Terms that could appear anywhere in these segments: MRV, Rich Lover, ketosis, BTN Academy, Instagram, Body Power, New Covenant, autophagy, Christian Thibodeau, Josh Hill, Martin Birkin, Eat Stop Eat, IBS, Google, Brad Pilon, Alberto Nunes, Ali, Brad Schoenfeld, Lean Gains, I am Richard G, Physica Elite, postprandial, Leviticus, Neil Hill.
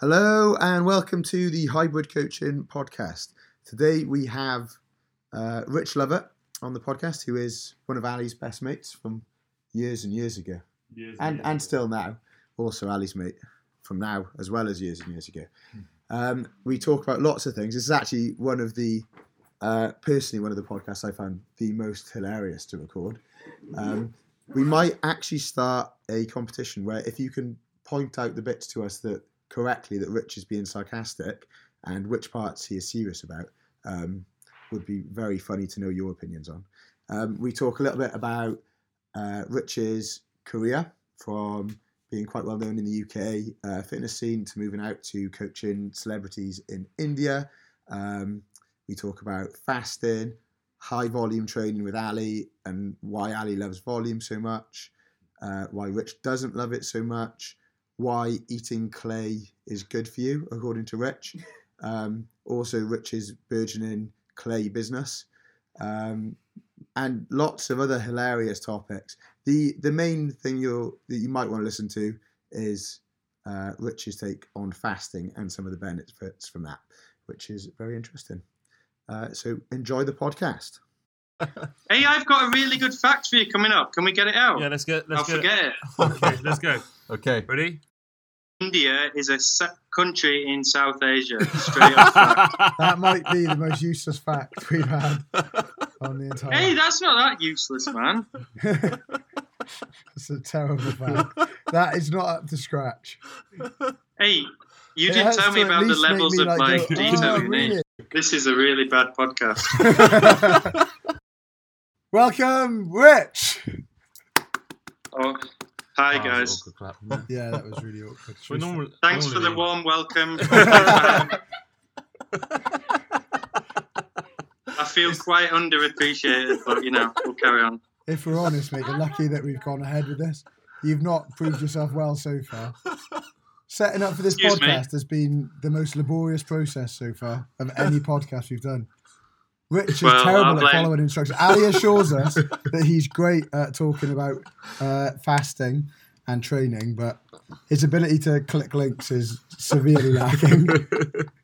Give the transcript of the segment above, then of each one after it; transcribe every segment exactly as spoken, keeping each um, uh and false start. Hello and welcome to the Hybrid Coaching Podcast. Today we have uh, Rich Lover on the podcast, who is one of Ali's best mates from years and years ago. Years and, and, years and still now, also Ali's mate from now, as well as years and years ago. Um, we talk about lots of things. This is actually one of the, uh, personally one of the podcasts I found the most hilarious to record. Um, we might actually start a competition where if you can point out the bits to us that correctly that Rich is being sarcastic and which parts he is serious about, um, would be very funny to know your opinions on. Um, we talk a little bit about uh, Rich's career from being quite well known in the U K uh, fitness scene to moving out to coaching celebrities in India. Um, we talk about fasting, high volume training with Ali and why Ali loves volume so much, uh, why Rich doesn't love it so much, why eating clay is good for you, according to Rich. Um, also, Rich's burgeoning clay business. Um, And lots of other hilarious topics. The the main thing you'll that you might want to listen to is uh, Rich's take on fasting and some of the benefits from that, which is very interesting. Uh, so enjoy the podcast. Hey, I've got a really good fact for you coming up. Can we get it out? Yeah, let's get. Let's I'll get forget it. it. Okay, let's go. Okay, ready? India is a se- country in South Asia. Straight up fact. That might be the most useless fact we've had on the entire. Hey, that's not that useless, man. That's a terrible fact. That is not up to scratch. Hey, you it didn't tell me about the levels of like, like go, detail oh, you really? need. This is a really bad podcast. Welcome, Rich. Oh. Hi, oh, guys. Clap, yeah, that was really awkward. Well, normal, Thanks normally. for the warm welcome. I feel quite underappreciated, but, you know, we'll carry on. If we're honest, mate, we're lucky that we've gone ahead with this. You've not proved yourself well so far. Setting up for this Excuse podcast me. has been the most laborious process so far of any podcast we've done. Rich is well, terrible at following instructions. Ali assures us that he's great at talking about uh, fasting and training, but his ability to click links is severely lacking.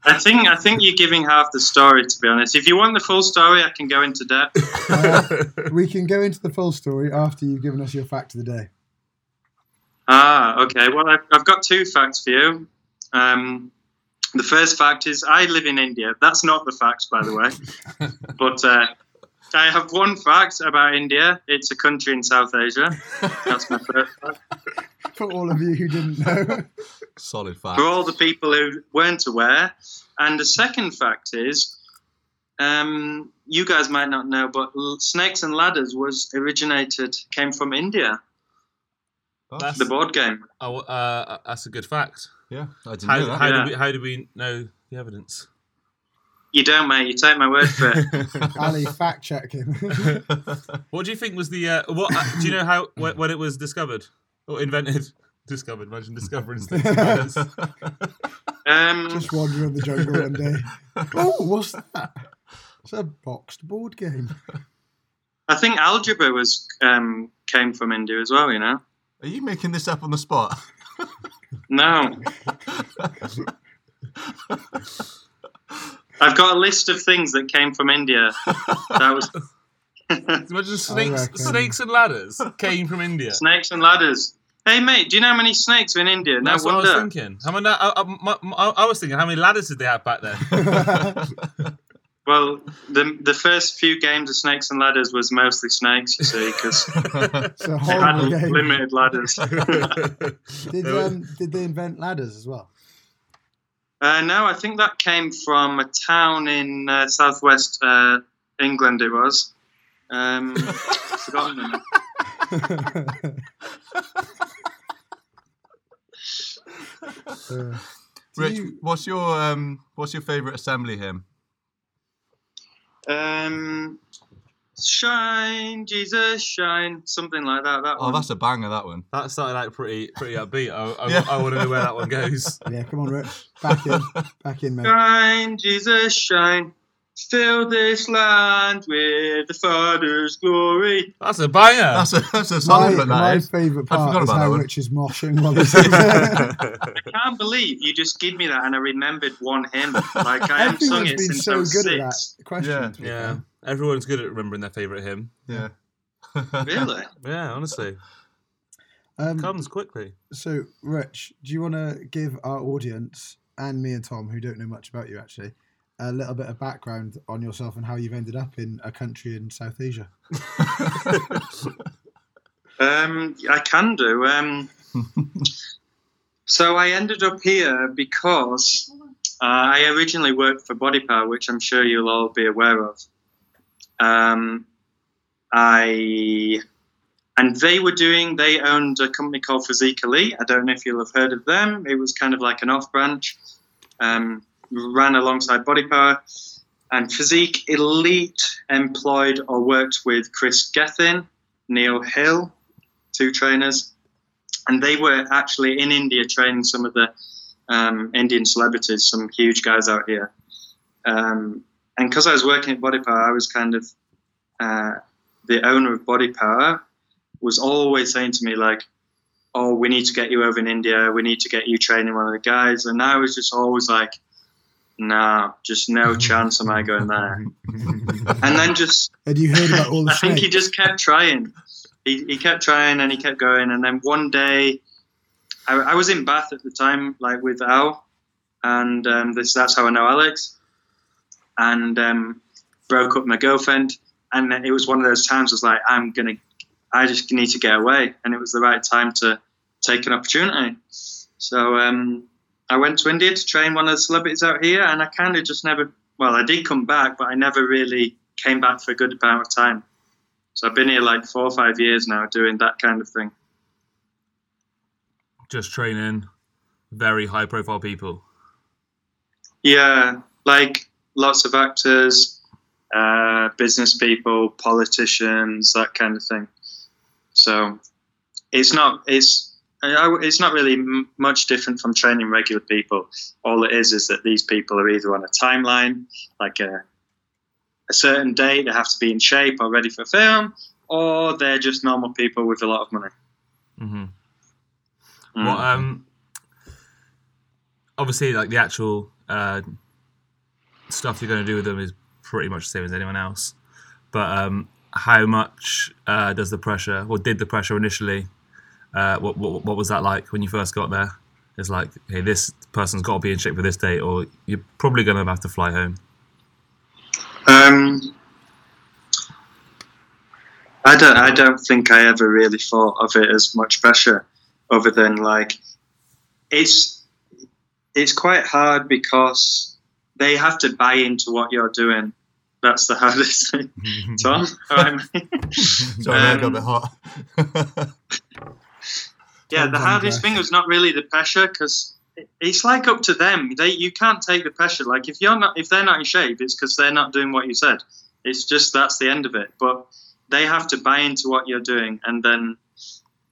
I think I think you're giving half the story, to be honest. If you want the full story, I can go into depth. Uh, we can go into the full story after you've given us your fact of the day. Ah, okay. Well, I've, I've got two facts for you. Um The first fact is I live in India. That's not the facts, by the way. But uh, I have one fact about India. It's a country in South Asia. That's my first fact. For all of you who didn't know. Solid fact. For all the people who weren't aware. And the second fact is, um, you guys might not know, but Snakes and Ladders was originated, came from India. That's, the board game. Oh, uh, that's a good fact. Yeah, I didn't how, know that. How, yeah. do we, how do we know the evidence? You don't, mate. You take my word for it. Ali, fact check him. What do you think was the? Uh, what uh, do you know how wh- when it was discovered or invented? Discovered. Imagine discovering things. um, Just wandering the jungle one day. Oh, what's that? It's a boxed board game. I think algebra was um, came from India as well. You know. Are you making this up on the spot? No. I've got a list of things that came from India. That was. Imagine snakes, snakes and ladders came from India. Snakes and ladders. Hey, mate, do you know how many snakes are in India? No That's wonder. What I was thinking. How many, I, I, I was thinking, how many ladders did they have back then? Well, the the first few games of Snakes and Ladders was mostly snakes, you see, because they had game. limited ladders. Did um, did they invent ladders as well? Uh, no, I think that came from a town in uh, southwest uh, England. It was. Um, I've forgotten them. uh, Rich, you... what's your um, what's your favourite assembly hymn? Um, shine, Jesus, shine, something like that. That oh, one. That's a banger. That one. That started out pretty, pretty upbeat. I, I, yeah. I, I want to know where that one goes. Yeah, come on, Rich. Back in, back in, mate. Shine, Jesus, shine. Fill this land with the Father's glory. That's a banger. That's a, that's a song, my, but that my favourite part is how Rich is moshing. I can't believe you just gave me that and I remembered one hymn. Like, I haven't sung it since so I was good six. At that yeah, yeah. yeah, everyone's good at remembering their favourite hymn. Yeah. Really? Yeah, honestly. Um, comes quickly. So, Rich, do you want to give our audience and me and Tom, who don't know much about you actually, a little bit of background on yourself and how you've ended up in a country in South Asia? um, I can do. Um, so I ended up here because uh, I originally worked for Body Power, which I'm sure you'll all be aware of. Um, I and they were doing. They owned a company called Physica Elite. I don't know if you'll have heard of them. It was kind of like an off branch. Um, ran alongside Body Power, and Physique Elite employed or worked with Chris Gethin, Neil Hill, two trainers, and they were actually in India training some of the um, Indian celebrities, some huge guys out here. Um, and because I was working at Body Power, I was kind of, uh, the owner of Body Power was always saying to me like, oh, we need to get you over in India, we need to get you training one of the guys, and I was just always like, no, just no chance am I going there. And then just... And you heard about all the I think he just kept trying. He he kept trying and he kept going. And then one day, I, I was in Bath at the time, like with Al, and um, this that's how I know Alex, and um, broke up my girlfriend. And it was one of those times I was like, I'm going to... I just need to get away. And it was the right time to take an opportunity. So... Um, I went to India to train one of the celebrities out here, and I kind of just never, well, I did come back, but I never really came back for a good amount of time. So I've been here like four or five years now doing that kind of thing. Just training very high profile people. Yeah, like lots of actors, uh, business people, politicians, that kind of thing. So it's not, it's, it's not really m- much different from training regular people. All it is is that these people are either on a timeline, like a, a certain day they have to be in shape or ready for film, or they're just normal people with a lot of money. Mm-hmm. Mm. Well, um, obviously, like the actual uh, stuff you're going to do with them is pretty much the same as anyone else. But um, how much uh, does the pressure, or did the pressure initially? Uh, what, what what was that like when you first got there? It's like, hey, this person's got to be in shape for this date, or you're probably going to have to fly home. Um, I don't I don't think I ever really thought of it as much pressure, other than like, it's it's quite hard because they have to buy into what you're doing. That's the hardest thing. Tom, all right, mate. Sorry, um, I got a bit hot. Yeah, the hardest thing was not really the pressure, because it's like up to them. They you can't take the pressure. Like if you're not, if they're not in shape, it's because they're not doing what you said. It's just that's the end of it. But they have to buy into what you're doing, and then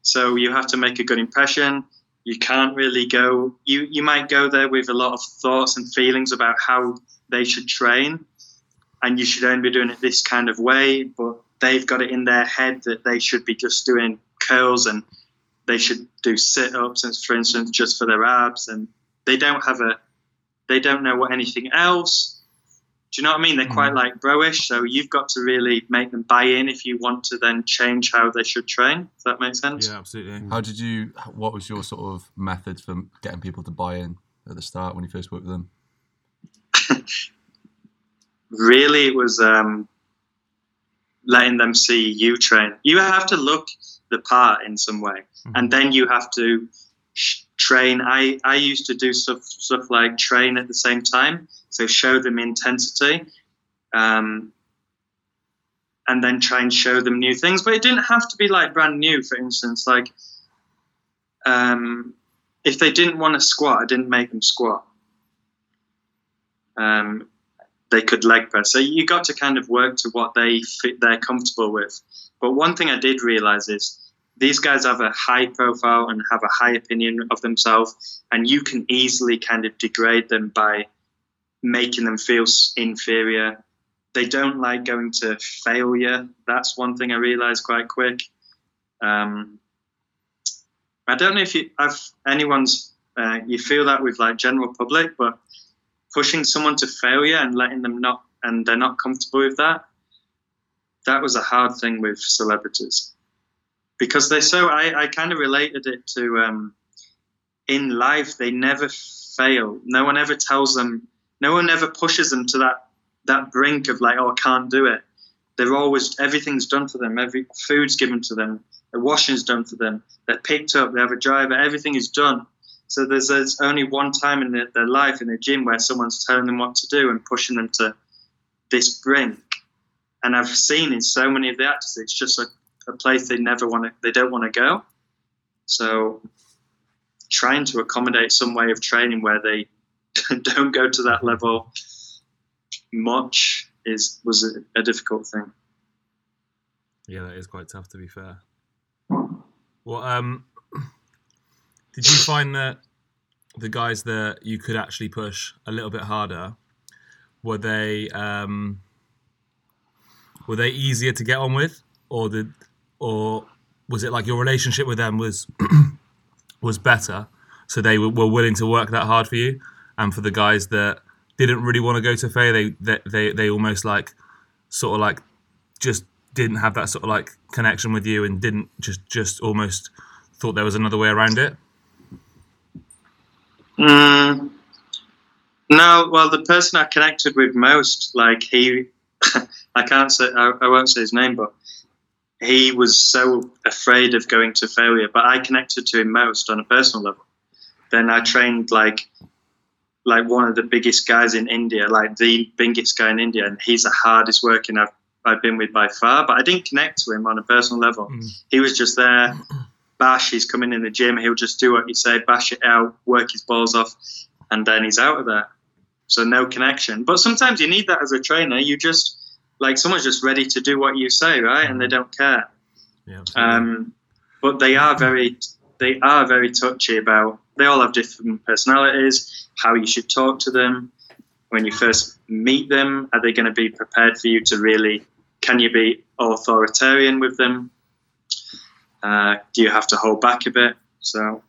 so you have to make a good impression. You can't really go. You you might go there with a lot of thoughts and feelings about how they should train, and you should only be doing it this kind of way. But they've got it in their head that they should be just doing curls and. They should do sit-ups, for instance, just for their abs, and they don't have a, they don't know what anything else. Do you know what I mean? They're quite like bro-ish, so you've got to really make them buy in if you want to then change how they should train. Does that make sense? Yeah, absolutely. How did you? What was your sort of method for getting people to buy in at the start when you first worked with them? Really, it was um, letting them see you train. You have to look the part in some way, mm-hmm. and then you have to sh- train. I, I used to do stuff stuff like train at the same time, so show them intensity, um, and then try and show them new things. But it didn't have to be like brand new. For instance, like um, if they didn't want to squat, I didn't make them squat. Um, they could leg press. So you got to kind of work to what they fit, they're comfortable with. But one thing I did realize is these guys have a high profile and have a high opinion of themselves, and you can easily kind of degrade them by making them feel inferior They don't like going to failure. That's one thing I realized quite quick. Um, I don't know if you, I've, anyone's, uh, you feel that with like general public, but pushing someone to failure and letting them not, and they're not comfortable with that. That was a hard thing with celebrities because they're so, I, I kind of related it to, um, in life, they never fail. No one ever tells them, no one ever pushes them to that, that brink of like, oh, I can't do it. They're always, everything's done for them. Every food's given to them. The washing's done for them. They're picked up. They have a driver. Everything is done. So there's, there's only one time in their, their life in the gym where someone's telling them what to do and pushing them to this brink. And I've seen in so many of the actors, it's just a, a place they never want to, they don't want to go. So trying to accommodate some way of training where they don't go to that level much is was a, a difficult thing. Yeah, that is quite tough, to be fair. Well, um, did you find that the guys that you could actually push a little bit harder, were they um, were they easier to get on with, or did, or was it like your relationship with them was was better, so they were, were willing to work that hard for you? And for the guys that didn't really want to go to fair, they they they, they almost like sort of like just didn't have that sort of like connection with you and didn't just, just almost thought there was another way around it? Mm, no, well, the person I connected with most, like he, I can't say, I, I won't say his name, but he was so afraid of going to failure, but I connected to him most on a personal level. Then I trained like, like one of the biggest guys in India, like the biggest guy in India, and he's the hardest working I've I've been with by far, but I didn't connect to him on a personal level. Mm. He was just there, bash, he's coming in the gym, he'll just do what you say, bash it out, work his balls off, and then he's out of there. So no connection. But sometimes you need that as a trainer. You just, like, someone's just ready to do what you say, right? And they don't care. Yeah, um, but they are very, they are very touchy about, they all have different personalities, how you should talk to them. When you first meet them, are they going to be prepared for you to really, can you be authoritarian with them? Uh, do you have to hold back a bit? So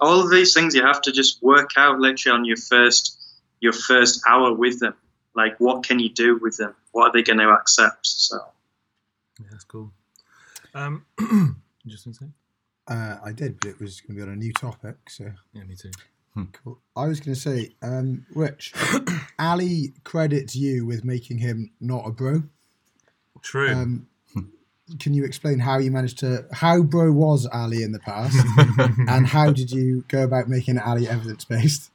all of these things you have to just work out literally on your first your first hour with them. Like, what can you do with them? What are they going to accept? So yeah, that's cool. Um, just one second. Uh, I did, but it was going to be on a new topic. So yeah, me too. Hmm. Cool. I was going to say, um, Rich, Ali credits you with making him not a bro. True. Um, can you explain how you managed to, how bro was Ali in the past, and how did you go about making Ali evidence-based?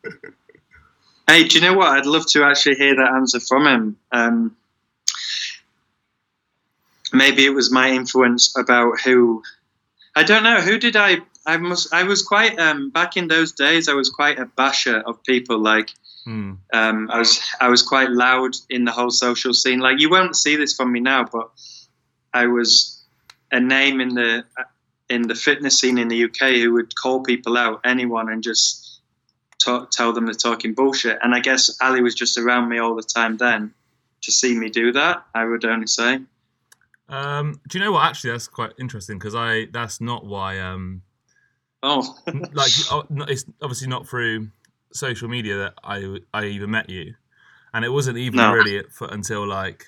Hey, do you know what? I'd love to actually hear that answer from him. Um, maybe it was my influence about who, I don't know, who did I, I must, I was quite, um, back in those days, I was quite a basher of people, like, Mm. Um, I was I was quite loud in the whole social scene. Like, you won't see this from me now, but I was a name in the in the fitness scene in the U K who would call people out, anyone, and just talk, tell them they're talking bullshit. And I guess Ali was just around me all the time then to see me do that, I would only say. Um, do you know what? Actually, that's quite interesting because I that's not why. Um, oh, like it's obviously not through social media that I I even met you, and it wasn't even no. really for, until like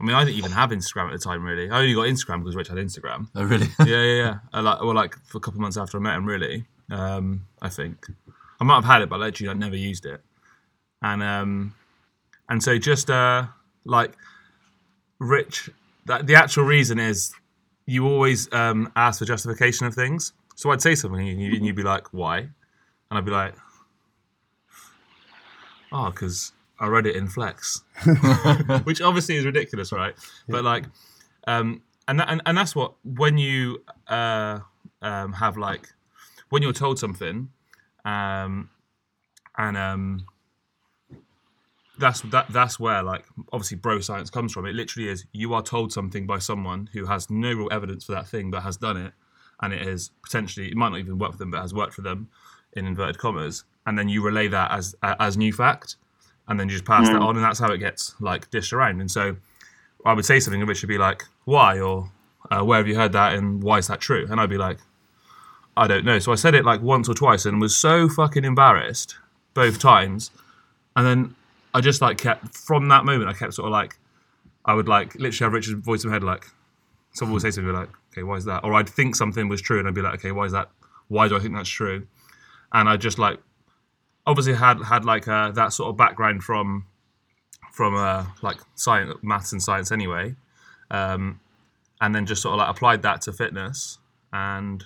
I mean I didn't even have Instagram at the time really. I only got Instagram because Rich had Instagram. Oh really? yeah yeah yeah. I like well like for a couple of months after I met him really. Um, I think I might have had it, but literally I never used it. And um, and so just uh like Rich, that the actual reason is you always um ask for justification of things. So I'd say something and you'd, and you'd be like, why? And I'd be like, oh, because I read it in Flex, which obviously is ridiculous, right? Yeah. But like, um, and, that, and and that's what, when you uh, um, have like, when you're told something, um, and um, that's that that's where like, obviously bro science comes from. It literally is, you are told something by someone who has no real evidence for that thing, but has done it. And it has potentially, it might not even work for them, but has worked for them. In inverted commas, and then you relay that as as new fact, and then you just pass mm. that on, and that's how it gets like dished around. And so I would say something, and Rich would be like, why? Or uh, where have you heard that, and why is that true? And I'd be like, I don't know. So I said it like once or twice and was so fucking embarrassed both times. And then I just like kept, from that moment, I kept sort of like, I would like literally have Richard's voice in my head, like, someone would say something like, okay, why is that? Or I'd think something was true and I'd be like, okay, why is that? Why do I think that's true? And I just like, obviously had had like uh, that sort of background from from uh, like science, maths and science anyway. Um, and then just sort of like applied that to fitness. And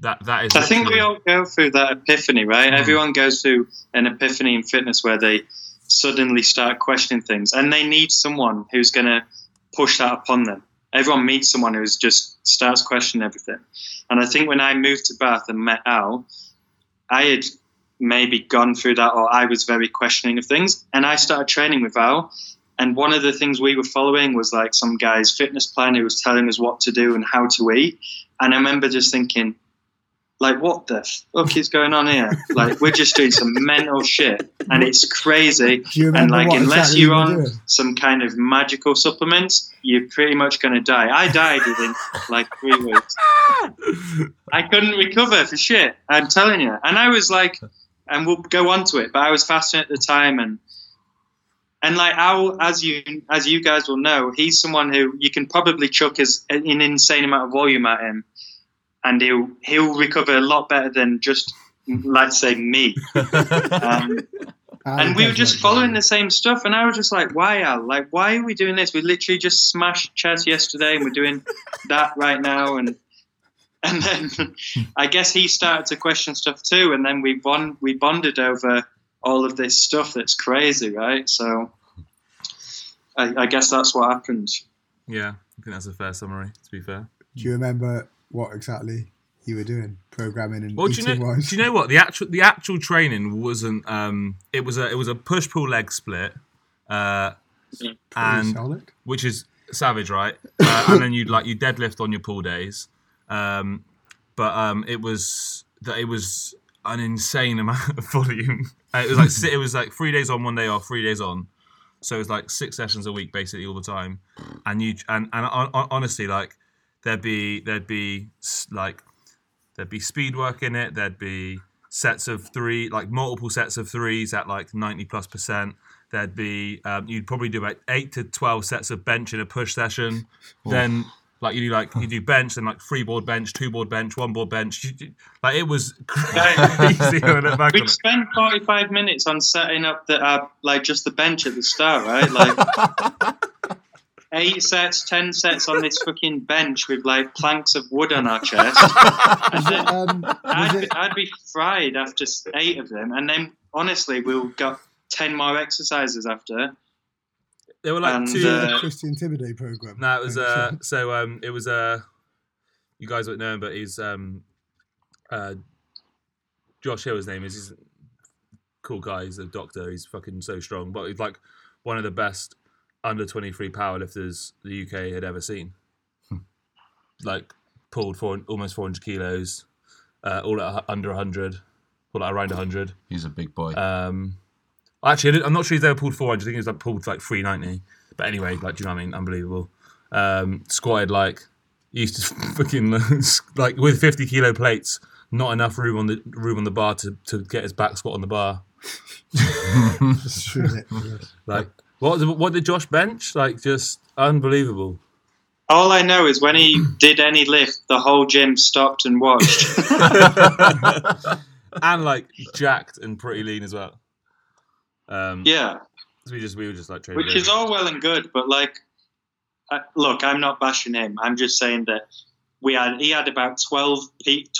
that that is... I think we all go through that epiphany, right? Mm-hmm. Everyone goes through an epiphany in fitness where they suddenly start questioning things, and they need someone who's going to push that upon them. Everyone meets someone who's just starts questioning everything. And I think when I moved to Bath and met Al, I had maybe gone through that, or I was very questioning of things. And I started training with Al. And one of the things we were following was like some guy's fitness plan who was telling us what to do and how to eat. And I remember just thinking, like, what the fuck is going on here? Like, we're just doing some mental shit, and it's crazy. And like, unless you're on some kind of magical supplements, you're pretty much going to die. I died within like three weeks. I couldn't recover for shit. I'm telling you. And I was like, and we'll go on to it, but I was fasting at the time, and and like, Al, as you as you guys will know, he's someone who you can probably chuck his, an insane amount of volume at him, and he'll he'll recover a lot better than just, let's say, me. Um, and we were just following the same stuff, and I was just like, why, Al? Like, why are we doing this? We literally just smashed chest yesterday, and we're doing that right now. And and then I guess he started to question stuff too, and then we bond we bonded over all of this stuff that's crazy, right? So I, I guess that's what happened. Yeah, I think that's a fair summary, to be fair. Do you remember what exactly you were doing, programming and well, eating do you know, wise? Do you know what the actual the actual training wasn't? Um, it was a it was a push pull leg split, uh, and solid. Which is savage, right? Uh, and then you'd like you deadlift on your pull days, um, but um, it was that it was an insane amount of volume. It was like it was like three days on, one day off, three days on, so it was like six sessions a week basically all the time. And you and and honestly like. There'd be there'd be like there'd be speed work in it. There'd be sets of three, like multiple sets of threes at like ninety plus percent. There'd be um, you'd probably do about eight to twelve sets of bench in a push session. Oof. Then like you do like you do bench, then like three board bench, two board bench, one board bench. You, you, like it was crazy. We spent forty five minutes on setting up the uh, like just the bench at the start, right? Like. Eight sets, ten sets on this fucking bench with like planks of wood on our chest. Then, um, I'd, be, I'd be fried after eight of them, and then honestly, we've got ten more exercises after. There were like and, two uh, the Christian Thibodeau program. No, it was uh, so um, it was uh, you guys won't know him, but he's um, uh, Josh Hill. His name is. He's a cool guy. He's a doctor. He's fucking so strong, but he's like one of the best under twenty-three powerlifters the U K had ever seen. Hmm. Like, pulled for almost four hundred kilos, uh, all at under one hundred, all at around one hundred. He's a big boy. Um, actually, I'm not sure he's ever pulled four hundred. I think he's like pulled like three ninety. But anyway, like, do you know what I mean? Unbelievable. Um, squatted like, used to fucking like with fifty kilo plates, not enough room on the room on the bar to, to get his back squat on the bar. That's true. Like. What, what did Josh bench? Like, just unbelievable. All I know is when he did any lift, the whole gym stopped and watched. And, like, jacked and pretty lean as well. Um, yeah. So we, just, we were just, like, training. Which is all well and good, but, like, I, look, I'm not bashing him. I'm just saying that we had he had about twelve,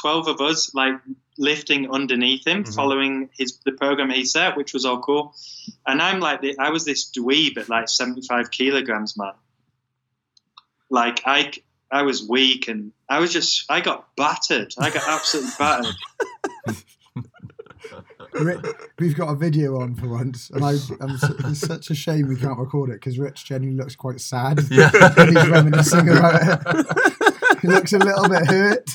twelve of us, like, lifting underneath him, mm-hmm. following his the program he set, which was all cool. And I'm like, I was this dweeb at like seventy-five kilograms, man. Like I, I was weak, and I was just, I got battered. I got absolutely battered. We've got a video on for once, and I, I'm, it's such a shame we can't record it because Rich genuinely looks quite sad. Yeah. He's reminiscing about it. He looks a little bit hurt.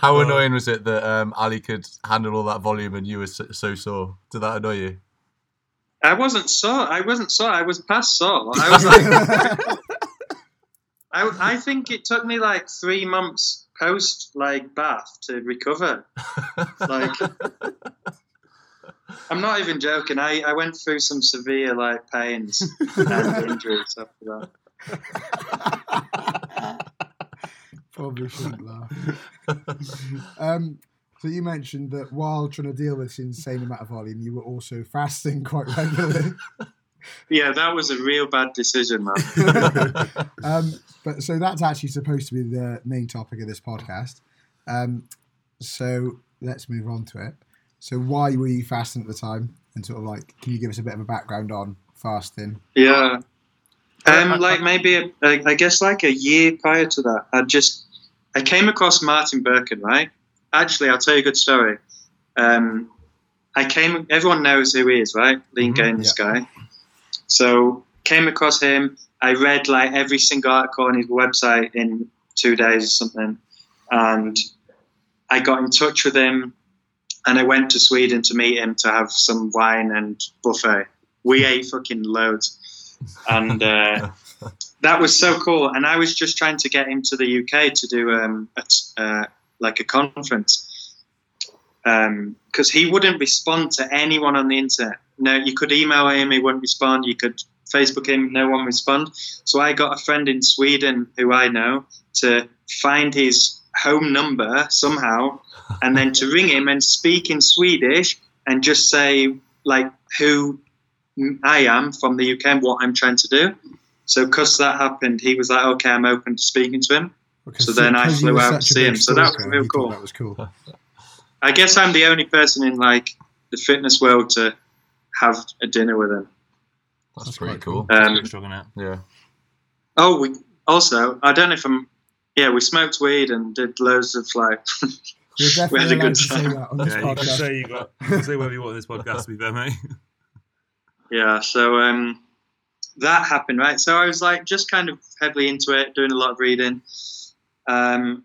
How annoying was it that um, Ali could handle all that volume and you were so sore? Did that annoy you? I wasn't sore. I wasn't sore. I was past sore. I was like, I, I think it took me like three months post like bath to recover. Like, I'm not even joking. I, I went through some severe like pains and injuries after that. Probably shouldn't laugh. um, so you mentioned that while trying to deal with this insane amount of volume, you were also fasting quite regularly. Yeah, that was a real bad decision, man. um, but so that's actually supposed to be the main topic of this podcast. Um, so let's move on to it. So why were you fasting at the time? And sort of like, can you give us a bit of a background on fasting? Yeah. Um, like maybe, a, a, I guess like a year prior to that, I just, I came across Martin Birkin, right? Actually, I'll tell you a good story. Um, I came, everyone knows who he is, right? Lean Gains mm-hmm, yeah. guy. So came across him. I read like every single article on his website in two days or something. And I got in touch with him and I went to Sweden to meet him to have some wine and buffet. We ate fucking loads. And uh, that was so cool. And I was just trying to get him to the U K to do um, a, uh, like a conference because um, he wouldn't respond to anyone on the internet. No, you could email him, he wouldn't respond. You could Facebook him, no one respond. So I got a friend in Sweden who I know to find his home number somehow and then to ring him and speak in Swedish and just say like who I am from the U K and what I'm trying to do. So because that happened, he was like, okay, I'm open to speaking to him. Okay, so, so then I flew out to see him. So that was real cool. That was cool. I guess I'm the only person in like the fitness world to have a dinner with him. That's, That's pretty cool. Um, yeah. Oh, we also, I don't know if I'm, yeah, we smoked weed and did loads of like, we had a good time. Yeah, you can say, you got, you can say whatever you want on this podcast to be fair, mate. Yeah, so um, that happened, right? So I was like just kind of heavily into it, doing a lot of reading. Um,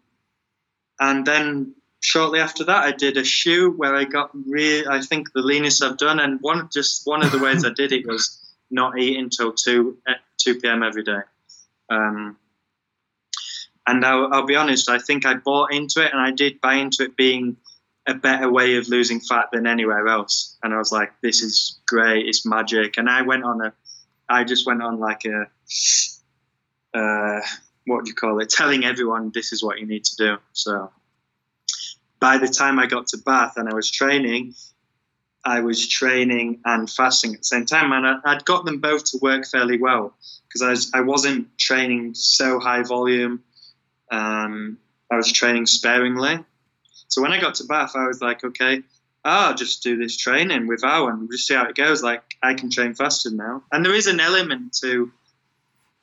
and then shortly after that, I did a shoe where I got really, I think the leanest I've done. And one just one of the ways I did it was not eat until two p.m. every day. Um, and I'll, I'll be honest, I think I bought into it and I did buy into it being a better way of losing fat than anywhere else, and I was like, this is great, it's magic. And I went on a I just went on like a uh what do you call it telling everyone this is what you need to do. So by the time I got to Bath and I was training I was training and fasting at the same time, and I, I'd got them both to work fairly well because I was, I wasn't training so high volume, um I was training sparingly. So when I got to Bath, I was like, okay, I'll just do this training with Owen, just see how it goes. Like, I can train fasted now. And there is an element to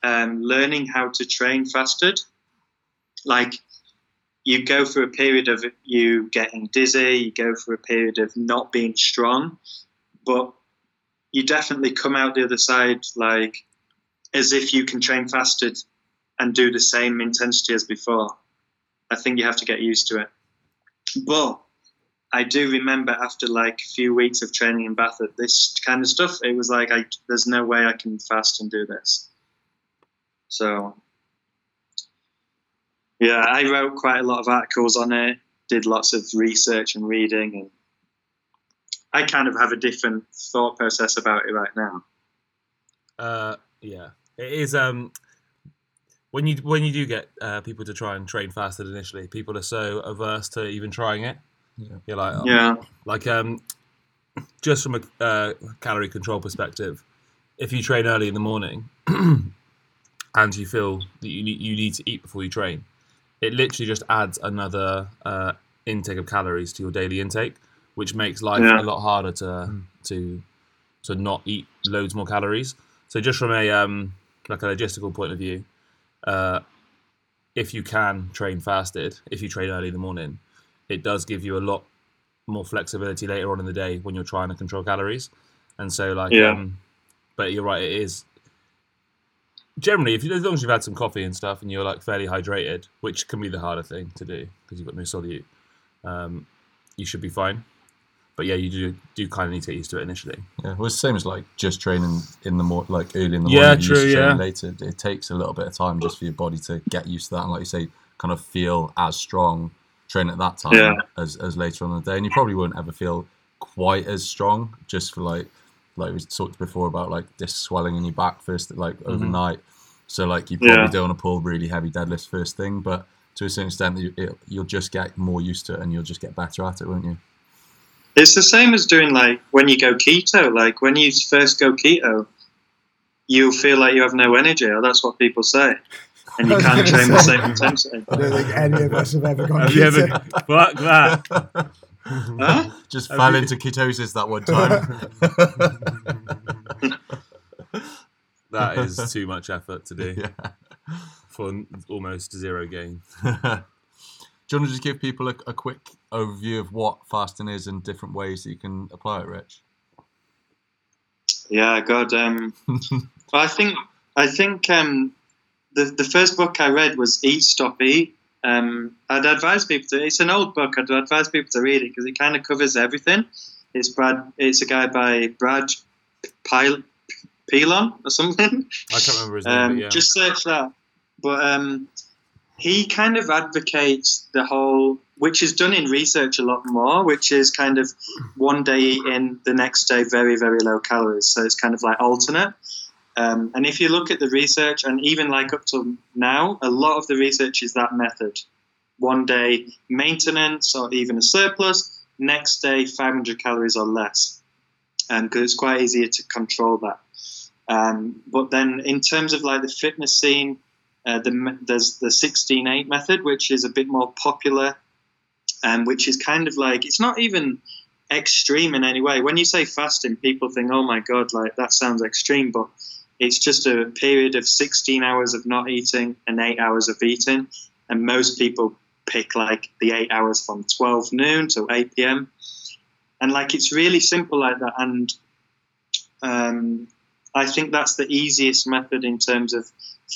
um, learning how to train fasted. Like, you go through a period of you getting dizzy, you go through a period of not being strong, but you definitely come out the other side, like, as if you can train fasted and do the same intensity as before. I think you have to get used to it. But I do remember after like a few weeks of training in Bath, this kind of stuff, it was like, I, there's no way I can fast and do this. So, yeah, I wrote quite a lot of articles on it, did lots of research and reading. And I kind of have a different thought process about it right now. Uh, yeah, it is... Um... When you when you do get uh, people to try and train fasted initially, people are so averse to even trying it. Yeah. You're like, oh. yeah, like um, just from a uh, calorie control perspective, if you train early in the morning and you feel that you need, you need to eat before you train, it literally just adds another uh, intake of calories to your daily intake, which makes life yeah. a lot harder to mm. to to not eat loads more calories. So just from a um, like a logistical point of view. Uh, if you can train fasted, if you train early in the morning, it does give you a lot more flexibility later on in the day when you're trying to control calories. And so like, yeah. um, but you're right, it is, generally, if you, as long as you've had some coffee and stuff and you're like fairly hydrated, which can be the harder thing to do because you've got no solute, um, you should be fine. But yeah, you do do kind of need to get used to it initially. Yeah, well, it's the same as like just training in the more like early in the morning. Yeah, true. You yeah. Later, it takes a little bit of time just for your body to get used to that, and like you say, kind of feel as strong training at that time yeah. as as later on in the day, and you probably won't ever feel quite as strong just for like like we talked before about like disc swelling in your back first like mm-hmm. overnight. So like you probably yeah. don't want to pull really heavy deadlifts first thing, but to a certain extent, you, it, you'll just get more used to it and you'll just get better at it, won't you? It's the same as doing, like, when you go keto. Like, when you first go keto, you feel like you have no energy, or that's what people say. And you can't train the same intensity. I don't think any of us have ever gone have keto. Ever, fuck that. Huh? Just have fell you? into ketosis that one time. That is too much effort to do yeah. for almost zero gain. Do you want to just give people a, a quick overview of what fasting is and different ways that you can apply it, Rich? Yeah, God. Um, I think I think um, the the first book I read was Eat Stop Eat. Um, I'd advise people to. It's an old book. I'd advise people to read it because it kind of covers everything. It's Brad. It's a guy by Brad Pilon or something. I can't remember his name. Um, yeah. Just search that. But. Um, He kind of advocates the whole, which is done in research a lot more, which is kind of one day eating, the next day very, very low calories. So it's kind of like alternate. Um, and if you look at the research, and even like up to now, a lot of the research is that method. One day maintenance or even a surplus, next day five hundred calories or less. And because it's quite easier to control that. Um, but then in terms of like the fitness scene, Uh, the, there's the sixteen eight method, which is a bit more popular, and um, which is kind of like, it's not even extreme in any way. When you say fasting, people think, oh my God, like that sounds extreme, but it's just a period of sixteen hours of not eating and eight hours of eating. And most people pick like the eight hours from twelve noon to eight p.m. And like, it's really simple like that. And um, I think that's the easiest method in terms of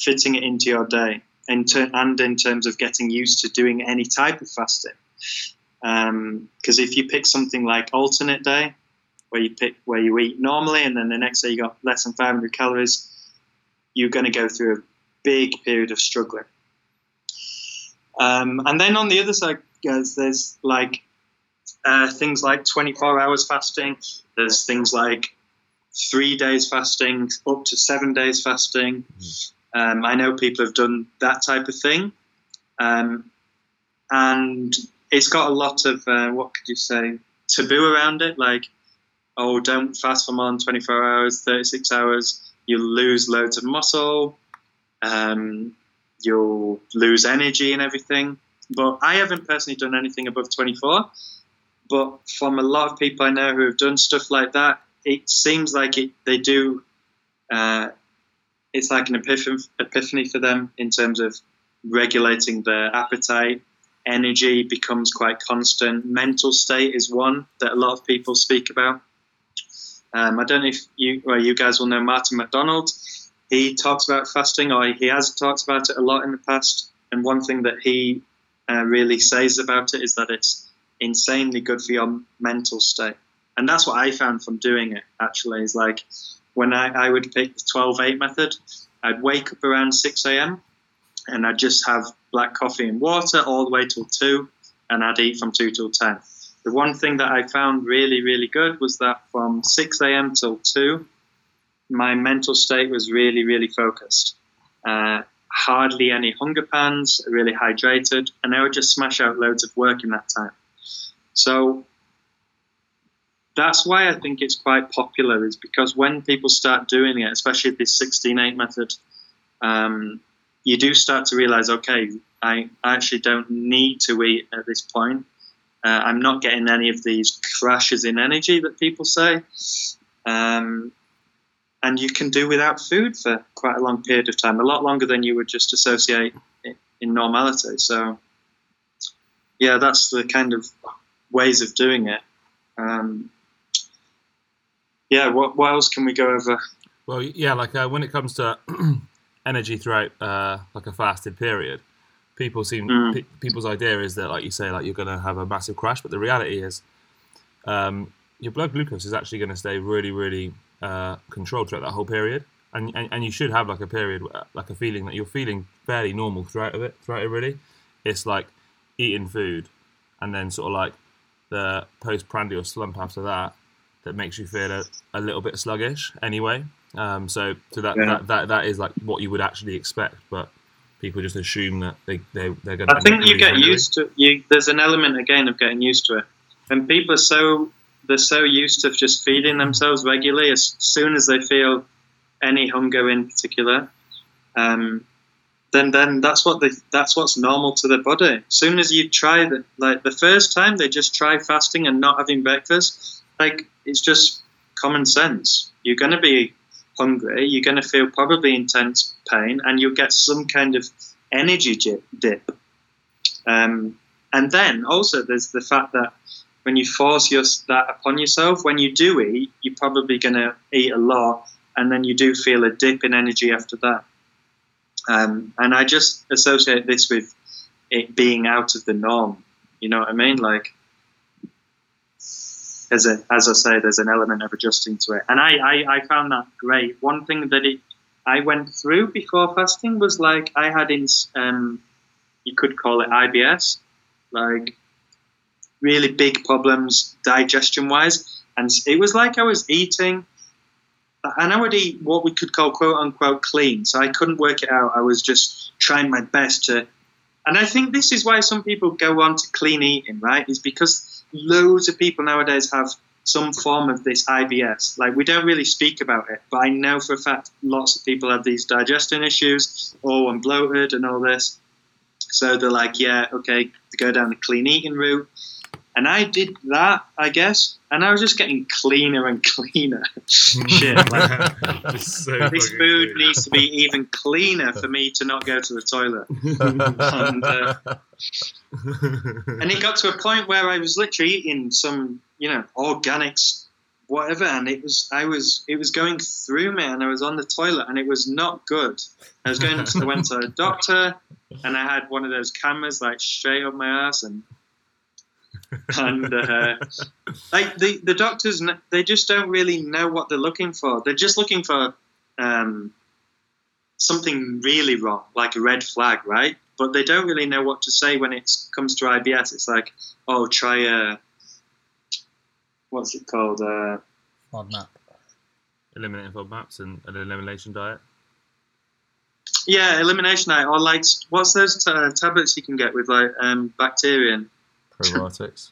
fitting it into your day, in ter- and in terms of getting used to doing any type of fasting. Because um, if you pick something like alternate day, where you pick where you eat normally, and then the next day you got less than five hundred calories, you're going to go through a big period of struggling. Um, and then on the other side, guys, there's like uh, things like twenty-four hours fasting. There's things like three days fasting, up to seven days fasting. Mm. Um, I know people have done that type of thing, um, and it's got a lot of, uh, what could you say, taboo around it, like, oh, don't fast for more than twenty-four hours, thirty-six hours, you'll lose loads of muscle, um, you'll lose energy and everything, but I haven't personally done anything above twenty-four, but from a lot of people I know who have done stuff like that, it seems like it, they do... Uh, it's like an epiphany for them in terms of regulating their appetite. Energy becomes quite constant. Mental state is one that a lot of people speak about. Um, I don't know if you, well, you guys will know Martin McDonald. He talks about fasting, or he has talked about it a lot in the past. And one thing that he uh, really says about it is that it's insanely good for your mental state. And that's what I found from doing it, actually, is like, when I, I would pick the twelve eight method, I'd wake up around six a.m. and I'd just have black coffee and water all the way till two, and I'd eat from two till ten. The one thing that I found really, really good was that from six a.m. till two, my mental state was really, really focused. Uh, hardly any hunger pans, really hydrated, and I would just smash out loads of work in that time. So that's why I think it's quite popular, is because when people start doing it, especially this sixteen eight method, um, you do start to realize, okay, I actually don't need to eat at this point. Uh, I'm not getting any of these crashes in energy that people say. Um, and you can do without food for quite a long period of time, a lot longer than you would just associate in normality. So, yeah, that's the kind of ways of doing it. Um, Yeah, what, what else can we go over? Well, yeah, like uh, when it comes to energy throughout uh, like a fasted period, people seem mm. pe- people's idea is that, like you say, like you're going to have a massive crash, but the reality is um, your blood glucose is actually going to stay really, really uh, controlled throughout that whole period, and, and and you should have like a period, like a feeling that you're feeling fairly normal throughout of it. Throughout it, really, it's like eating food, and then sort of like the postprandial slump after that that makes you feel a, a little bit sluggish anyway. Um, so so that, yeah. that that that is like what you would actually expect, but people just assume that they they they're going. I think you get used to you. There's an element again of getting used to it, and people are so they're so used to just feeding themselves regularly. As soon as they feel any hunger in particular, um, then then that's what they that's what's normal to their body. As soon as you try the, like the first time, they just try fasting and not having breakfast. Like it's just common sense. You're going to be hungry, you're going to feel probably intense pain, and you'll get some kind of energy dip. Um, and then also there's the fact that when you force your, that upon yourself, when you do eat, you're probably going to eat a lot, and then you do feel a dip in energy after that. Um, and I just associate this with it being out of the norm. You know what I mean? Like, As, a, as I say, there's an element of adjusting to it. And I, I, I found that great. One thing that it, I went through before fasting was like I had, in, um, you could call it I B S, like really big problems digestion-wise. And it was like I was eating, and I would eat what we could call quote-unquote clean. So I couldn't work it out. I was just trying my best to. And I think this is why some people go on to clean eating, right, is because loads of people nowadays have some form of this I B S. Like, we don't really speak about it, but I know for a fact lots of people have these digestion issues, oh, I'm bloated and all this. So they're like, yeah, okay, they go down the clean eating route. And I did that, I guess, and I was just getting cleaner and cleaner. Shit. Like, just so this food clean. Needs to be even cleaner for me to not go to the toilet. and, uh, and it got to a point where I was literally eating some, you know, organics, whatever, and it was, I was, it was going through me, and I was on the toilet, and it was not good. I was going, to, I went to a doctor, and I had one of those cameras like straight up my ass, and. and uh, like the, the doctors, they just don't really know what they're looking for. They're just looking for um, something really wrong, like a red flag, right? But they don't really know what to say when it comes to I B S. It's like, oh, try a, what's it called? Uh, FODMAP. Eliminating FODMAPs and an elimination diet. Yeah, elimination diet. Or like, what's those t- tablets you can get with like um, bacteria and probiotics.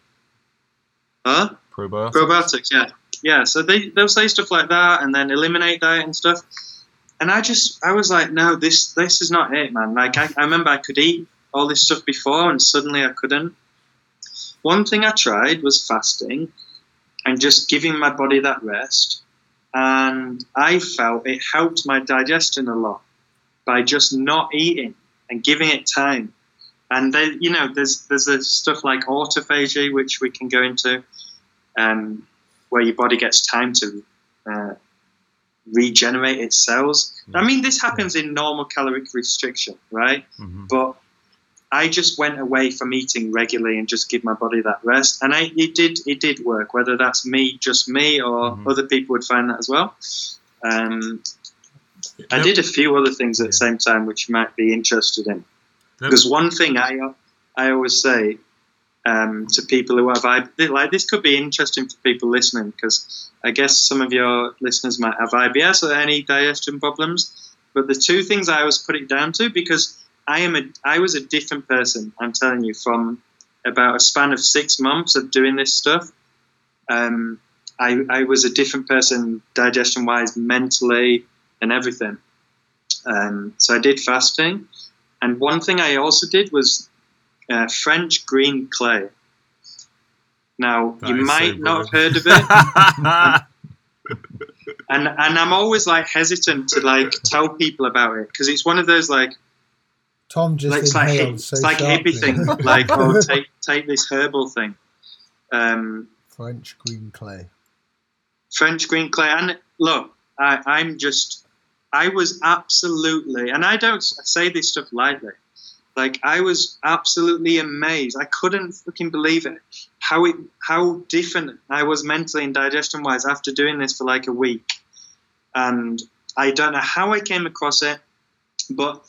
Huh? Probiotics. Probiotics, yeah. Yeah, so they, they'll say stuff like that and then eliminate diet and stuff. And I just, I was like, no, this this is not it, man. Like, I, I remember I could eat all this stuff before and suddenly I couldn't. One thing I tried was fasting and just giving my body that rest. And I felt it helped my digestion a lot by just not eating and giving it time. And then, you know, there's there's this stuff like autophagy, which we can go into, um, where your body gets time to uh, regenerate its cells. Mm-hmm. I mean, this happens in normal caloric restriction, right? Mm-hmm. But I just went away from eating regularly and just give my body that rest, and I, it did it did work. Whether that's me, just me, or mm-hmm. other people would find that as well. Um, I did a few other things at the same time, which you might be interested in. Because one thing I I always say um, to people who have I B S, like this could be interesting for people listening, because I guess some of your listeners might have I B S or any digestion problems. But the two things I always put it down to, because I am a I was a different person, I'm telling you, from about a span of six months of doing this stuff. Um, I I was a different person digestion wise, mentally, and everything. Um, so I did fasting. And one thing I also did was uh, French green clay. Now, that you might so not have heard of it. and and I'm always, like, hesitant to, like, tell people about it, because it's one of those, like, Tom just like, it's like, hip, it's so like hippie thing. Like, oh, take, take this herbal thing. Um, French green clay. French green clay. And, look, I, I'm just... I was absolutely, and I don't I say this stuff lightly, like I was absolutely amazed. I couldn't fucking believe it. How it, how different I was mentally and digestion wise after doing this for like a week. And I don't know how I came across it, but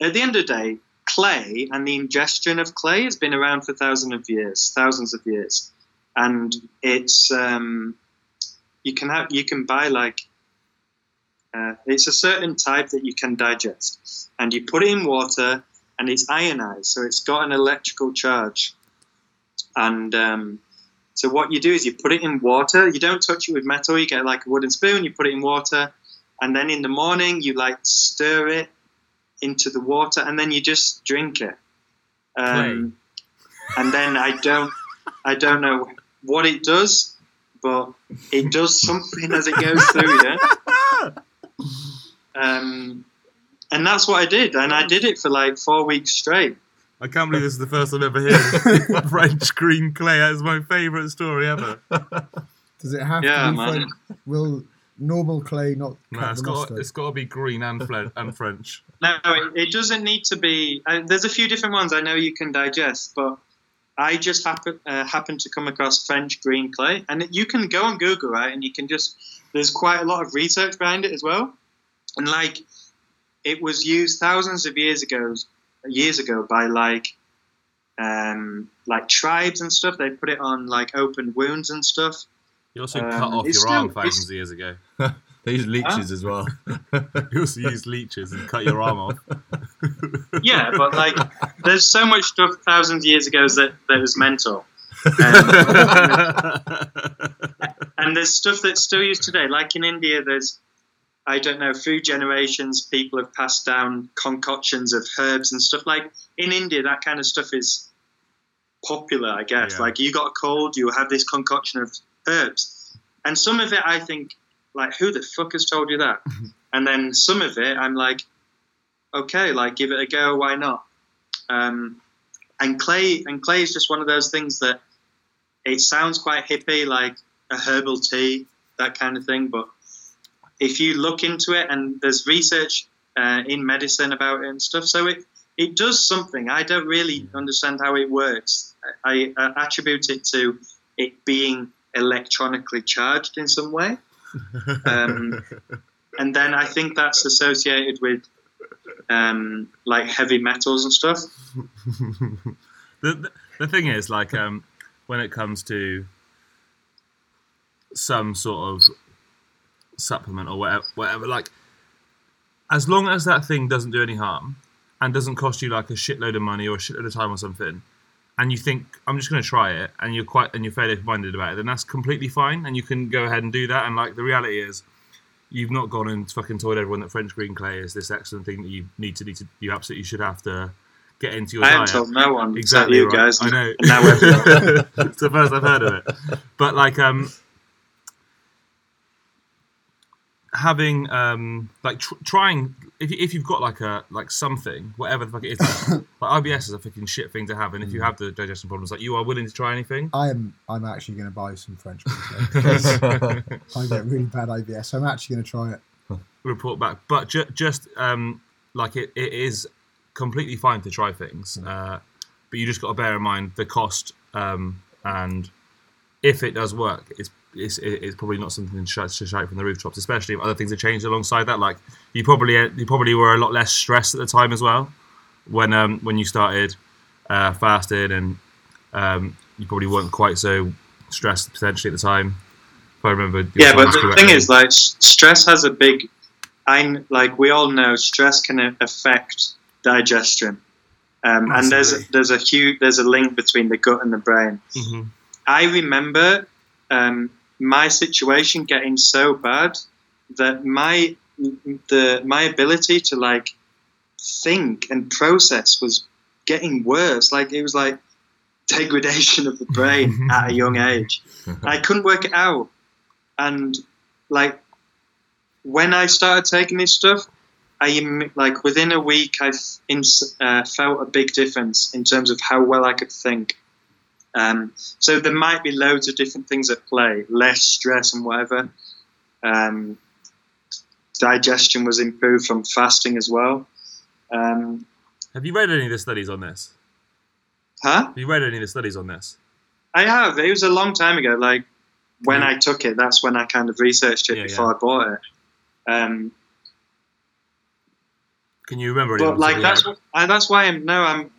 at the end of the day, clay and the ingestion of clay has been around for thousands of years, thousands of years. And it's, um, you can have, you can buy like, uh, it's a certain type that you can digest, and you put it in water and it's ionized. So it's got an electrical charge. And, um, so what you do is you put it in water. You don't touch it with metal. You get like a wooden spoon, you put it in water. And then in the morning you like stir it into the water and then you just drink it. Um, and then I don't, I don't know what it does, but it does something as it goes through. Yeah. Um, and that's what I did. And I did it for like four weeks straight. I can't believe this is the first I've ever heard French green clay. That is my favourite story ever. Does it have yeah, to be French? Will normal clay not no, cut it's, the got, it's got to be green and, fle- and French. No, it, it doesn't need to be. Uh, there's a few different ones I know you can digest, but I just happen, uh, happened to come across French green clay. And you can go on Google, right, and you can just... There's quite a lot of research behind it as well. And, like, it was used thousands of years ago years ago by like um like tribes and stuff. They put it on like open wounds and stuff. You also um, cut off your still, arm thousands of years ago. They used leeches huh? as well. You also used leeches and cut your arm off. Yeah, but like there's so much stuff thousands of years ago that, that was mental. Um, and there's stuff that's still used today. Like in India there's I don't know, through generations, people have passed down concoctions of herbs and stuff. Like in India, that kind of stuff is popular, I guess. Yeah. Like you got a cold, you have this concoction of herbs. And some of it, I think, like, who the fuck has told you that? And then some of it, I'm like, okay, like give it a go. Why not? Um, and clay, and clay is just one of those things that it sounds quite hippie, like a herbal tea, that kind of thing. But if you look into it, and there's research uh, in medicine about it and stuff, so it, it does something. I don't really understand how it works. I, I attribute it to it being electronically charged in some way. Um, and then I think that's associated with um, like heavy metals and stuff. the, the, the thing is, like um, when it comes to some sort of supplement or whatever, whatever, like as long as that thing doesn't do any harm and doesn't cost you like a shitload of money or a shitload of time or something, and you think I'm just going to try it, and you're quite and you're fairly minded about it, then that's completely fine, and you can go ahead and do that. And like the reality is, you've not gone and fucking told everyone that French green clay is this excellent thing that you need to need to you absolutely should have to get into your I diet. I haven't told no one. Exactly, you right. guys. I know. It's the first I've heard of it, but like um. having um like tr- trying if, you, if you've got like a like something whatever the fuck it is like I B S is a fucking shit thing to have, and if you have the digestion problems, like you are willing to try anything. I'm I'm actually going to buy some French bread I get really bad I B S, so I'm actually going to try it, report back. But ju- just um like it, it is completely fine to try things, uh but you just got to bear in mind the cost, um and if it does work, it's It's, it's probably not something to shout, to shout from the rooftops, especially if other things have changed alongside that. Like you probably you probably were a lot less stressed at the time as well when um, when you started uh, fasting, and um, you probably weren't quite so stressed potentially at the time. If I remember, yeah. But the correctly. Thing is, like stress has a big. I like we all know stress can affect digestion, um, and there's there's a huge there's a link between the gut and the brain. Mm-hmm. I remember. Um, my situation getting so bad that my the my ability to like think and process was getting worse. Like it was like degradation of the brain at a young age. I couldn't work it out, and like when I started taking this stuff, I like within a week I uh, felt a big difference in terms of how well I could think. Um, so there might be loads of different things at play, less stress and whatever. Um, digestion was improved from fasting as well. Um, have you read any of the studies on this? Huh? Have you read any of the studies on this? I have. It was a long time ago. Like when yeah. I took it, that's when I kind of researched it yeah, before yeah. I bought it. Um, Can you remember? But like that's what, I, that's why I'm no I'm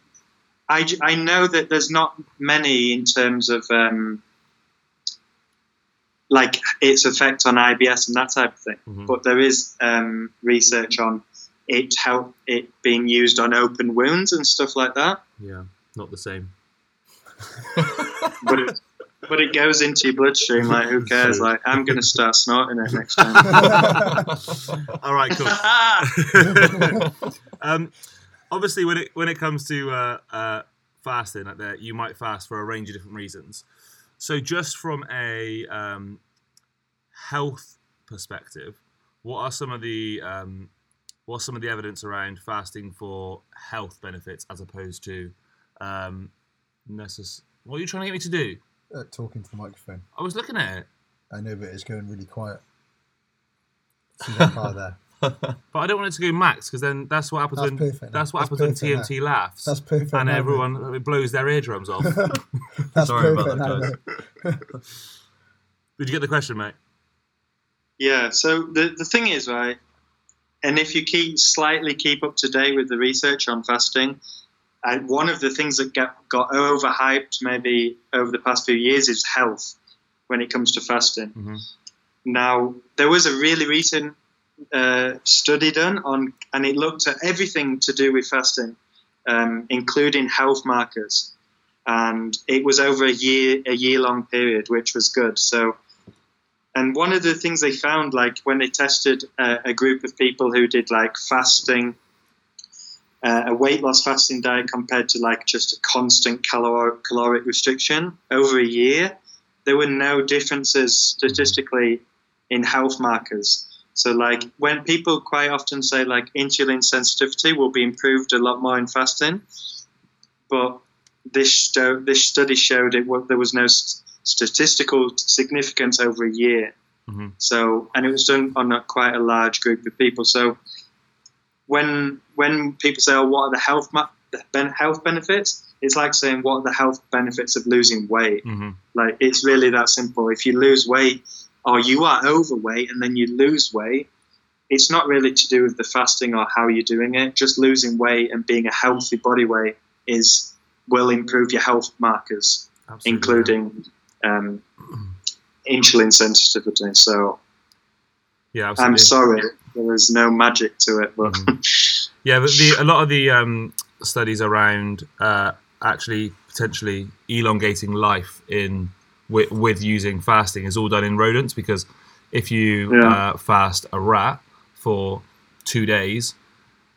I, I know that there's not many in terms of um, like its effect on I B S and that type of thing, mm-hmm. but there is um, research on it help it being used on open wounds and stuff like that. Yeah, not the same. but it, but it goes into your bloodstream. Like who cares? Like I'm gonna start snorting it next time. All right, cool. um, obviously, when it when it comes to uh, uh, fasting, like that, you might fast for a range of different reasons. So, just from a um, health perspective, what are some of the um, what's some of the evidence around fasting for health benefits as opposed to um, necess- What are you trying to get me to do? Uh, talking to the microphone. I was looking at it. I know, but it's going really quiet. See that bar there. But I don't want it to go max, because then that's what happens that's when perfect, that's what that's happens when T M T now. Laughs. That's perfect. And now, everyone man. blows their eardrums off. that's Sorry perfect, about that, guys. Did you get the question, mate? Yeah. So the the thing is, right, and if you keep slightly keep up to date with the research on fasting, I, one of the things that get, got overhyped maybe over the past few years is health when it comes to fasting. Mm-hmm. Now there was a really recent Uh, study done on, and it looked at everything to do with fasting, um, including health markers, and it was over a year a year long period, which was good. So, and one of the things they found, like when they tested uh, a group of people who did like fasting, uh, a weight loss fasting diet compared to like just a constant caloric caloric restriction over a year, there were no differences statistically in health markers. So, like, when people quite often say, like, insulin sensitivity will be improved a lot more in fasting, but this this study showed it there was no statistical significance over a year. Mm-hmm. So, and it was done on a, quite a large group of people. So, when when people say, "Oh, what are the health ma- health benefits?" It's like saying, "What are the health benefits of losing weight?" Mm-hmm. Like, it's really that simple. If you lose weight, or you are overweight and then you lose weight, it's not really to do with the fasting or how you're doing it. Just losing weight and being a healthy body weight is will improve your health markers, Absolutely. including um, insulin sensitivity. So, yeah, absolutely. I'm sorry, there is no magic to it. But mm-hmm. yeah, but the, a lot of the um, studies around uh, actually potentially elongating life in With, with using fasting is all done in rodents, because if you yeah. uh, fast a rat for two days,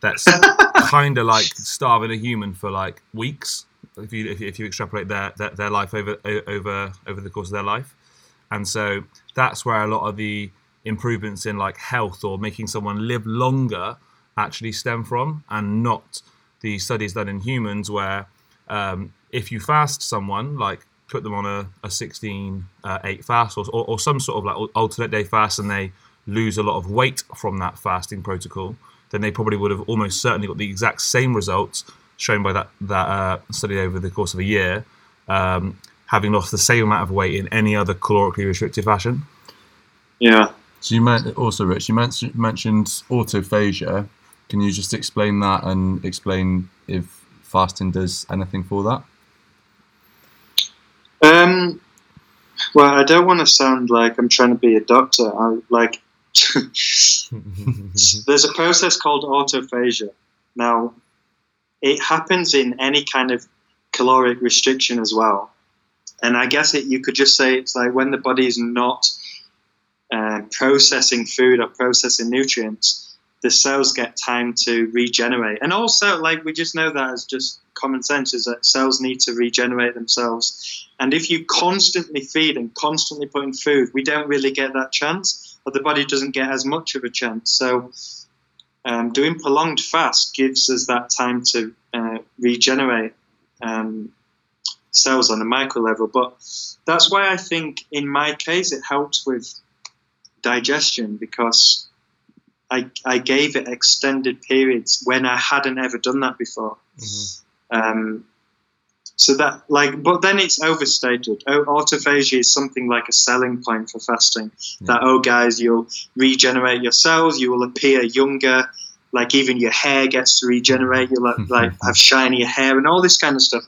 that's kind of like starving a human for like weeks. If you if, if you extrapolate their, their their life over over over the course of their life, and so that's where a lot of the improvements in like health or making someone live longer actually stem from, and not the studies done in humans where um, if you fast someone like. Put them on a, a sixteen eight uh, fast or, or or some sort of like alternate day fast, and they lose a lot of weight from that fasting protocol, then they probably would have almost certainly got the exact same results shown by that, that uh, study over the course of a year, um, having lost the same amount of weight in any other calorically restrictive fashion. Yeah. So you meant, also, Rich, you mentioned, mentioned autophagia. Can you just explain that and explain if fasting does anything for that? Um, well, I don't want to sound like I'm trying to be a doctor. I, like, there's a process called autophagia. Now, it happens in any kind of caloric restriction as well. And I guess it, you could just say it's like when the body's not uh, processing food or processing nutrients, the cells get time to regenerate. And also, like, we just know that as just common sense, is that cells need to regenerate themselves. And if you constantly feed and constantly put in food, we don't really get that chance, or the body doesn't get as much of a chance. So um, doing prolonged fast gives us that time to uh, regenerate um, cells on a micro level. But that's why I think in my case it helps with digestion, because I, I gave it extended periods when I hadn't ever done that before. Mm-hmm. Um, so that, like, but then it's overstated. Oh, autophagy is something like a selling point for fasting. Yeah. That, oh, guys, you'll regenerate your cells, you will appear younger, like even your hair gets to regenerate, you'll like, like have shinier hair and all this kind of stuff.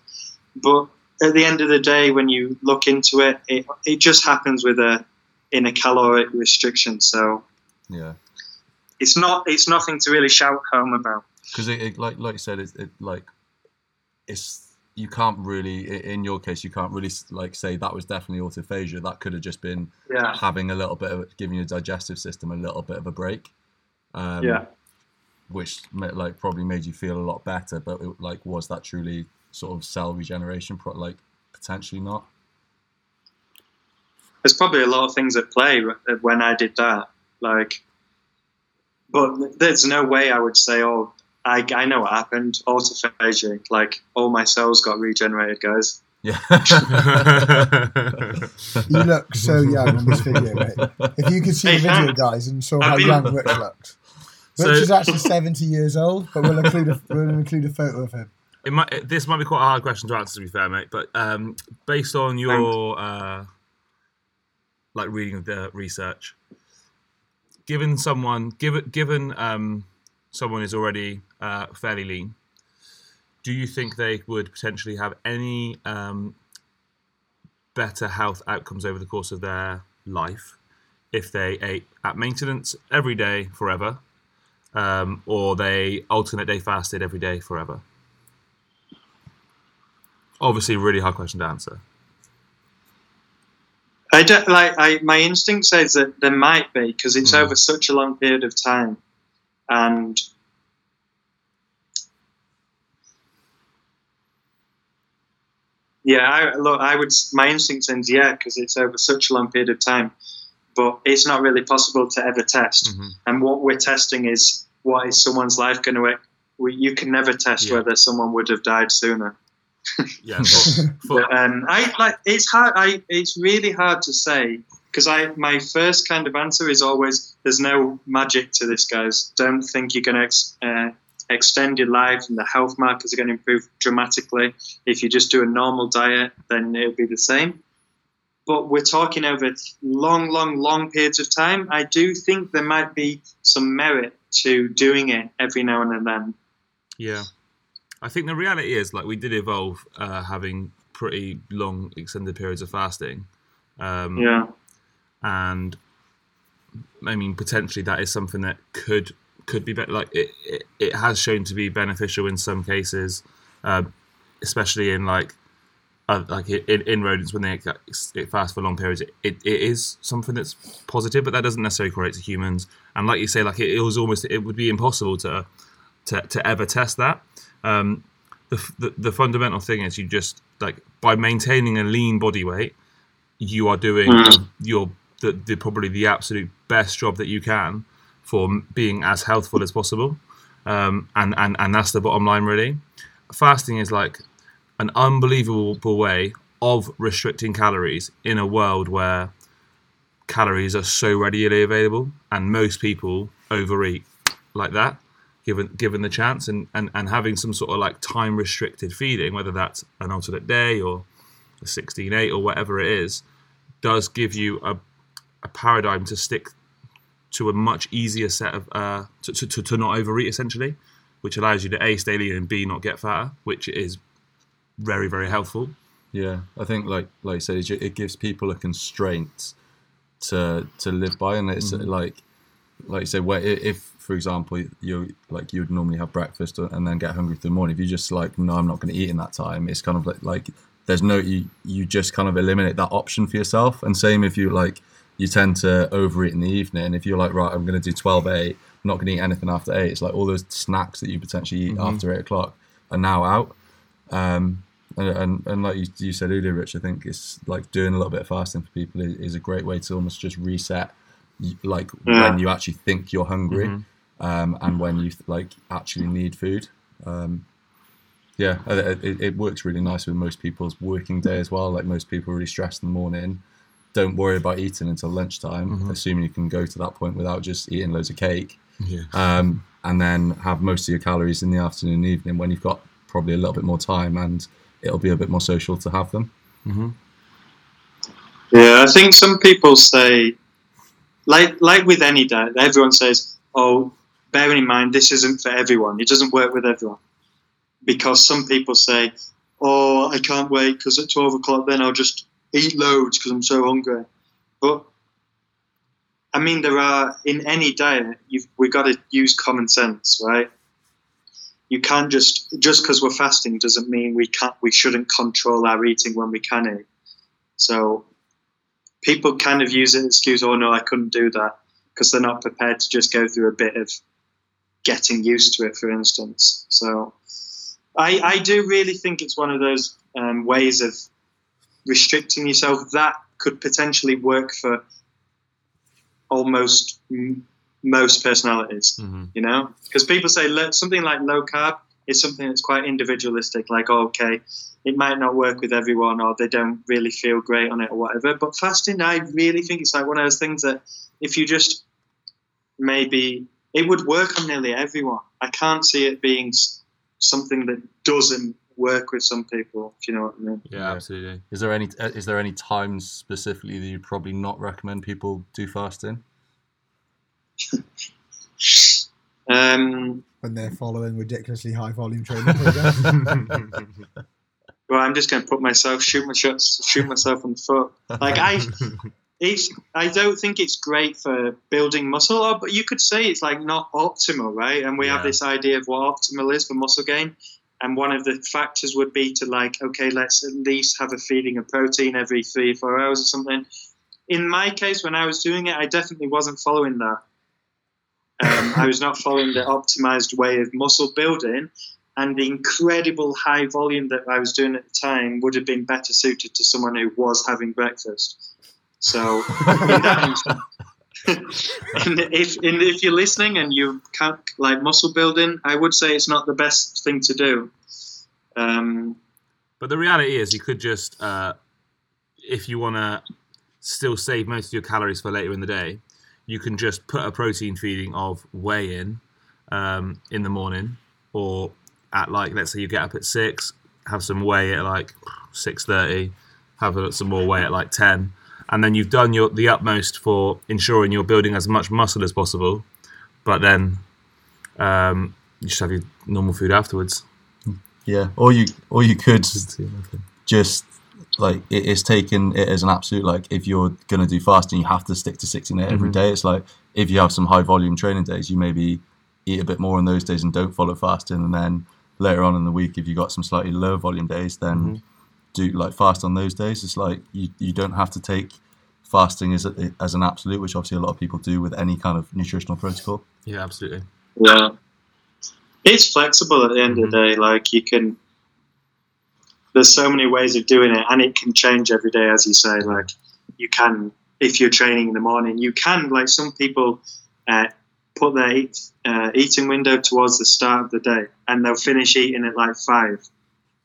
But at the end of the day, when you look into it, it, it just happens with a in a caloric restriction. So yeah, it's not it's nothing to really shout home about. Because it, it, like like you said, it's it, like it's. You can't really, in your case, you can't really like say that was definitely autophagia. That could have just been yeah. having a little bit of, giving your digestive system a little bit of a break, um, yeah, which like probably made you feel a lot better. But it, like, was that truly sort of cell regeneration? Pro- like potentially not. There's probably a lot of things at play when I did that. Like, but there's no way I would say, oh, I, I know what happened. Autophagy, like all my cells got regenerated, guys. Yeah. You look so young in this video, mate. If you could see the video, guys, and saw how young Rich looked. Rich is actually seventy years old, but we'll include a, we'll include a photo of him. It might, it, this might be quite a hard question to answer, to be fair, mate. But um, based on your uh, like reading of the research, given someone, given given. Um, someone is already uh, fairly lean, do you think they would potentially have any um, better health outcomes over the course of their life if they ate at maintenance every day forever, um, or they alternate day fasted every day forever? Obviously, really hard question to answer. I don't like. I my instinct says that there might be, because it's mm. over such a long period of time. And yeah, I, look, I would. My instinct says yeah, because it's over such a long period of time. But it's not really possible to ever test. Mm-hmm. And what we're testing is what is someone's life going to. You can never test yeah. whether someone would have died sooner. Yeah, but, um, I like. It's hard. I. It's really hard to say. Because I, my first kind of answer is always, there's no magic to this, guys. Don't think you're going to ex- uh, extend your life and the health markers are going to improve dramatically. If you just do a normal diet, then it'll be the same. But we're talking over long, long, long periods of time. I do think there might be some merit to doing it every now and then. Yeah. I think the reality is, like, we did evolve uh, having pretty long extended periods of fasting. Um, yeah. And I mean, potentially that is something that could could be better. Like it, it, it has shown to be beneficial in some cases, uh, especially in like uh, like in, in rodents when they it fast for long periods. It, it it is something that's positive, but that doesn't necessarily correlate to humans. And like you say, like it, it was almost it would be impossible to to, to ever test that. Um, the, the the fundamental thing is you just like by maintaining a lean body weight, you are doing mm. your The, the probably the absolute best job that you can for being as healthful as possible, um, and, and and that's the bottom line really. Fasting is like an unbelievable way of restricting calories in a world where calories are so readily available, and most people overeat like that, given given the chance, and and, and having some sort of like time restricted feeding, whether that's an alternate day or a sixteen eight or whatever it is, does give you a a paradigm to stick to a much easier set of uh to, to to not overeat essentially, which allows you to A, stay lean, and B, not get fatter, which is very, very helpful. Yeah, I think like like you said, it gives people a constraint to to live by, and it's mm-hmm. like like you said, where if for example you like you would normally have breakfast and then get hungry through the morning, if you just like no, I'm not going to eat in that time, it's kind of like like there's no you you just kind of eliminate that option for yourself. And same if you like. You tend to overeat in the evening. If you're like, right, I'm going to do twelve eight, I'm not going to eat anything after eight. It's like all those snacks that you potentially eat mm-hmm. after eight o'clock are now out. Um, and, and, and like you, you said earlier, Rich, I think it's like doing a little bit of fasting for people is, is a great way to almost just reset, like yeah. when you actually think you're hungry mm-hmm. um, and when you like actually need food. Um, yeah, it, it works really nice with most people's working day as well. Like most people are really stressed in the morning. Don't worry about eating until lunchtime, mm-hmm. assuming you can go to that point without just eating loads of cake. Yeah. Um, and then have most of your calories in the afternoon and evening when you've got probably a little bit more time, and it'll be a bit more social to have them. Mm-hmm. Yeah, I think some people say, like like with any diet, everyone says, oh, bearing in mind, this isn't for everyone. It doesn't work with everyone. Because some people say, oh, I can't wait because at twelve o'clock then I'll just eat loads because I'm so hungry. But, I mean, there are, in any diet, you've, we've got to use common sense, right? You can't just, just because we're fasting doesn't mean we can't, we shouldn't control our eating when we can eat. So people kind of use it as an excuse, oh no, I couldn't do that, because they're not prepared to just go through a bit of getting used to it, for instance. So I, I do really think it's one of those um, ways of restricting yourself that could potentially work for almost m- most personalities, mm-hmm. you know? Because people say lo- something like low carb is something that's quite individualistic, like, oh, okay, it might not work with everyone, or they don't really feel great on it or whatever. But fasting, I really think it's like one of those things that if you just maybe, it would work on nearly everyone. I can't see it being something that doesn't work with some people, if you know what I mean. Yeah, absolutely. Is there any is there any times specifically that you'd probably not recommend people do fasting? um, when they're following ridiculously high volume training programs. Well, I'm just going to put myself, shoot my shots, shoot myself in the foot. Like I, it's, I don't think it's great for building muscle, or, but you could say it's like not optimal, right? And we yeah. have this idea of what optimal is for muscle gain. And one of the factors would be to like, okay, let's at least have a feeding of protein every three or four hours or something. In my case, when I was doing it, I definitely wasn't following that. Um, I was not following the optimized way of muscle building. And the incredible high volume that I was doing at the time would have been better suited to someone who was having breakfast. So in that instance, and if, and if you're listening and you can't like muscle building, I would say it's not the best thing to do. Um, but the reality is you could just, uh, if you want to still save most of your calories for later in the day, you can just put a protein feeding of whey in um, in the morning, or at like, let's say you get up at six, have some whey at like six thirty, have some more whey at like ten, and then you've done your the utmost for ensuring you're building as much muscle as possible, but then um, you just have your normal food afterwards. Yeah, or you or you could just, like, it is taken it as an absolute, like, if you're going to do fasting, you have to stick to sixteen eight mm-hmm. every day. It's like, if you have some high volume training days, you maybe eat a bit more on those days and don't follow fasting, and then later on in the week, if you've got some slightly lower volume days, then mm-hmm. do like fast on those days. It's like you, you don't have to take fasting as a, as an absolute, which obviously a lot of people do with any kind of nutritional protocol. Yeah, absolutely. Yeah, it's flexible at the end mm-hmm. of the day. Like you can, there's so many ways of doing it, and it can change every day, as you say. Like you can, if you're training in the morning, you can, like some people uh, put their eat, uh, eating window towards the start of the day, and they'll finish eating at like five.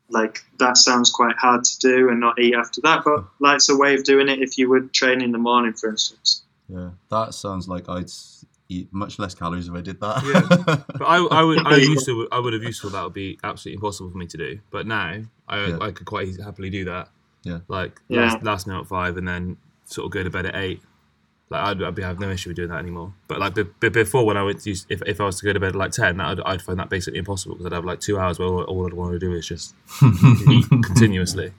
Like that sounds quite hard to do and not eat after that, but like it's a way of doing it if you would train in the morning, for instance. Yeah, that sounds like I'd eat much less calories if I did that. Yeah, but I, I would, I used to, I would have used to. That would be absolutely impossible for me to do. But now I, yeah. I could quite easily, happily do that. Yeah, like yeah. Last, last night at five, and then sort of go to bed at eight. Like I'd, I'd be, I have no issue with doing that anymore. But like b- b- before, when I would use, if if I was to go to bed at like ten, that I'd, I'd find that basically impossible, because I'd have like two hours where all, all I'd want to do is just eat continuously.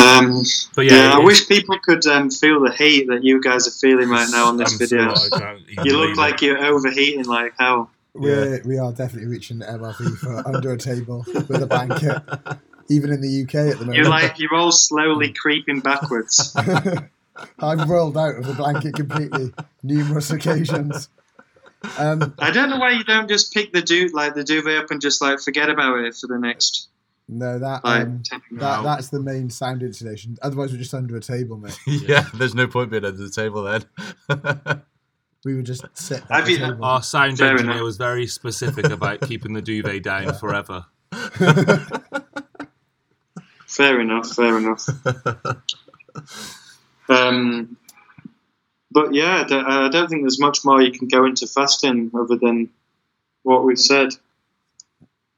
Um, but yeah, yeah I is. wish people could um, feel the heat that you guys are feeling right now on this I'm video. So you look like you're overheating like hell. We're, yeah. We are definitely reaching the M R V for under a table with a blanket, even in the U K at the moment. You're like you're all slowly creeping backwards. I've rolled out of the blanket completely numerous occasions. Um, I don't know why you don't just pick the du- like the duvet up and just like forget about it for the next. No, that, like, um, that that's the main sound insulation. Otherwise, we're just under a table, mate. Yeah, there's no point being under the table then. We would just sit. At the table. Our sound Fair engineer enough. was very specific about keeping the duvet down forever. Fair enough. Fair enough. Um, but yeah, I don't think there's much more you can go into fasting other than what we've said.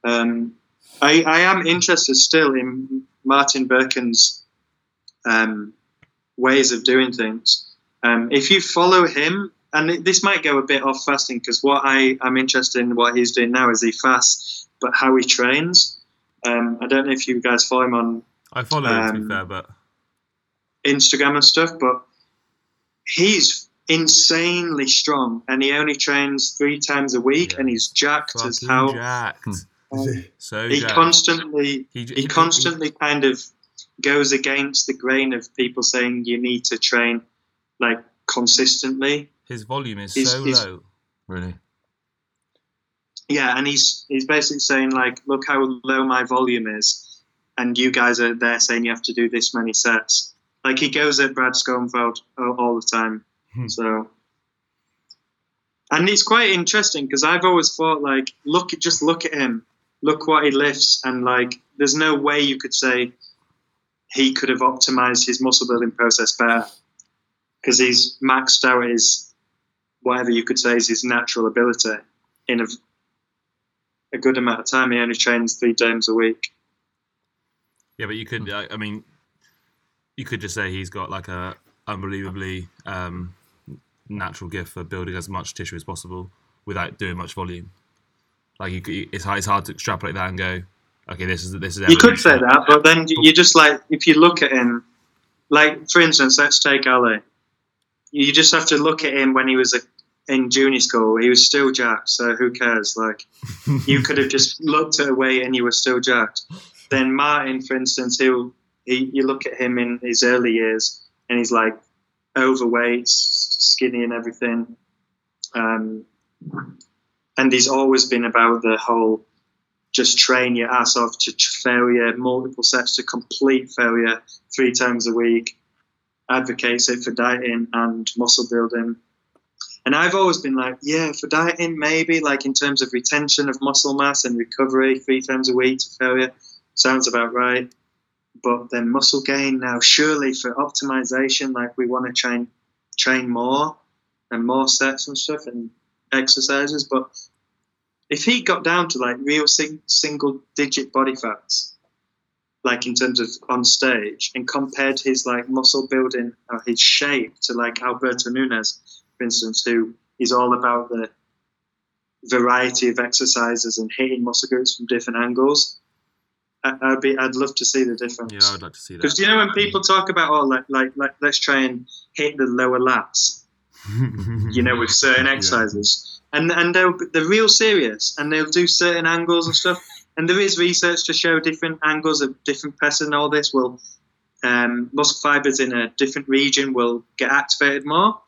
Um, I, I am interested still in Martin Birkin's um, ways of doing things. Um, if you follow him, and this might go a bit off fasting, because what I, I'm interested in what he's doing now is he fasts, but how he trains. Um, I don't know if you guys follow him on I follow him, um, to be fair, but... Instagram and stuff, but he's insanely strong, and he only trains three times a week, yeah. and he's jacked Fucking as hell. Jacked. Um, so he jacked. constantly, he, he, he constantly he, kind of goes against the grain of people saying you need to train like consistently. His volume is he's, so he's, low, really. Yeah, and he's he's basically saying like, look how low my volume is, and you guys are there saying you have to do this many sets. Like he goes at Brad Schoenfeld all the time. Hmm. So, and it's quite interesting because I've always thought like, look, just look at him, look what he lifts, and like, there's no way you could say he could have optimized his muscle building process better because he's maxed out his whatever you could say is his natural ability in a, a good amount of time. He only trains three times a week. Yeah, but you could, I, I mean, you could just say he's got like a unbelievably um, natural gift for building as much tissue as possible without doing much volume. Like you could, it's hard, it's hard to extrapolate that and go, okay, this is this is. You could say that, but then you just like if you look at him, like for instance, let's take Ali. You just have to look at him when he was a, in junior school. He was still jacked, so who cares? Like you could have just looked at a weight and you were still jacked. Then Martin, for instance, he'll. He, you look at him in his early years and he's like overweight, skinny and everything. Um, and he's always been about the whole just train your ass off to failure, multiple sets to complete failure three times a week, advocates it for dieting and muscle building. And I've always been like, yeah, for dieting, maybe like in terms of retention of muscle mass and recovery three times a week to failure, sounds about right. But then muscle gain now, surely for optimization, like we want to train train more and more sets and stuff and exercises. But if he got down to like real sing- single digit body fats, like in terms of on stage, and compared his like muscle building or his shape to like Alberto Nunes, for instance, who is all about the variety of exercises and hitting muscle groups from different angles, I'd be. I'd love to see the difference. Yeah, I'd like to see that. Because you know when people talk about, oh, like, like, like let's try and hit the lower lats, you know, with certain exercises, yeah. and and they'll they're real serious, and they'll do certain angles and stuff. And there is research to show different angles of different person and all this will um, muscle fibers in a different region will get activated more.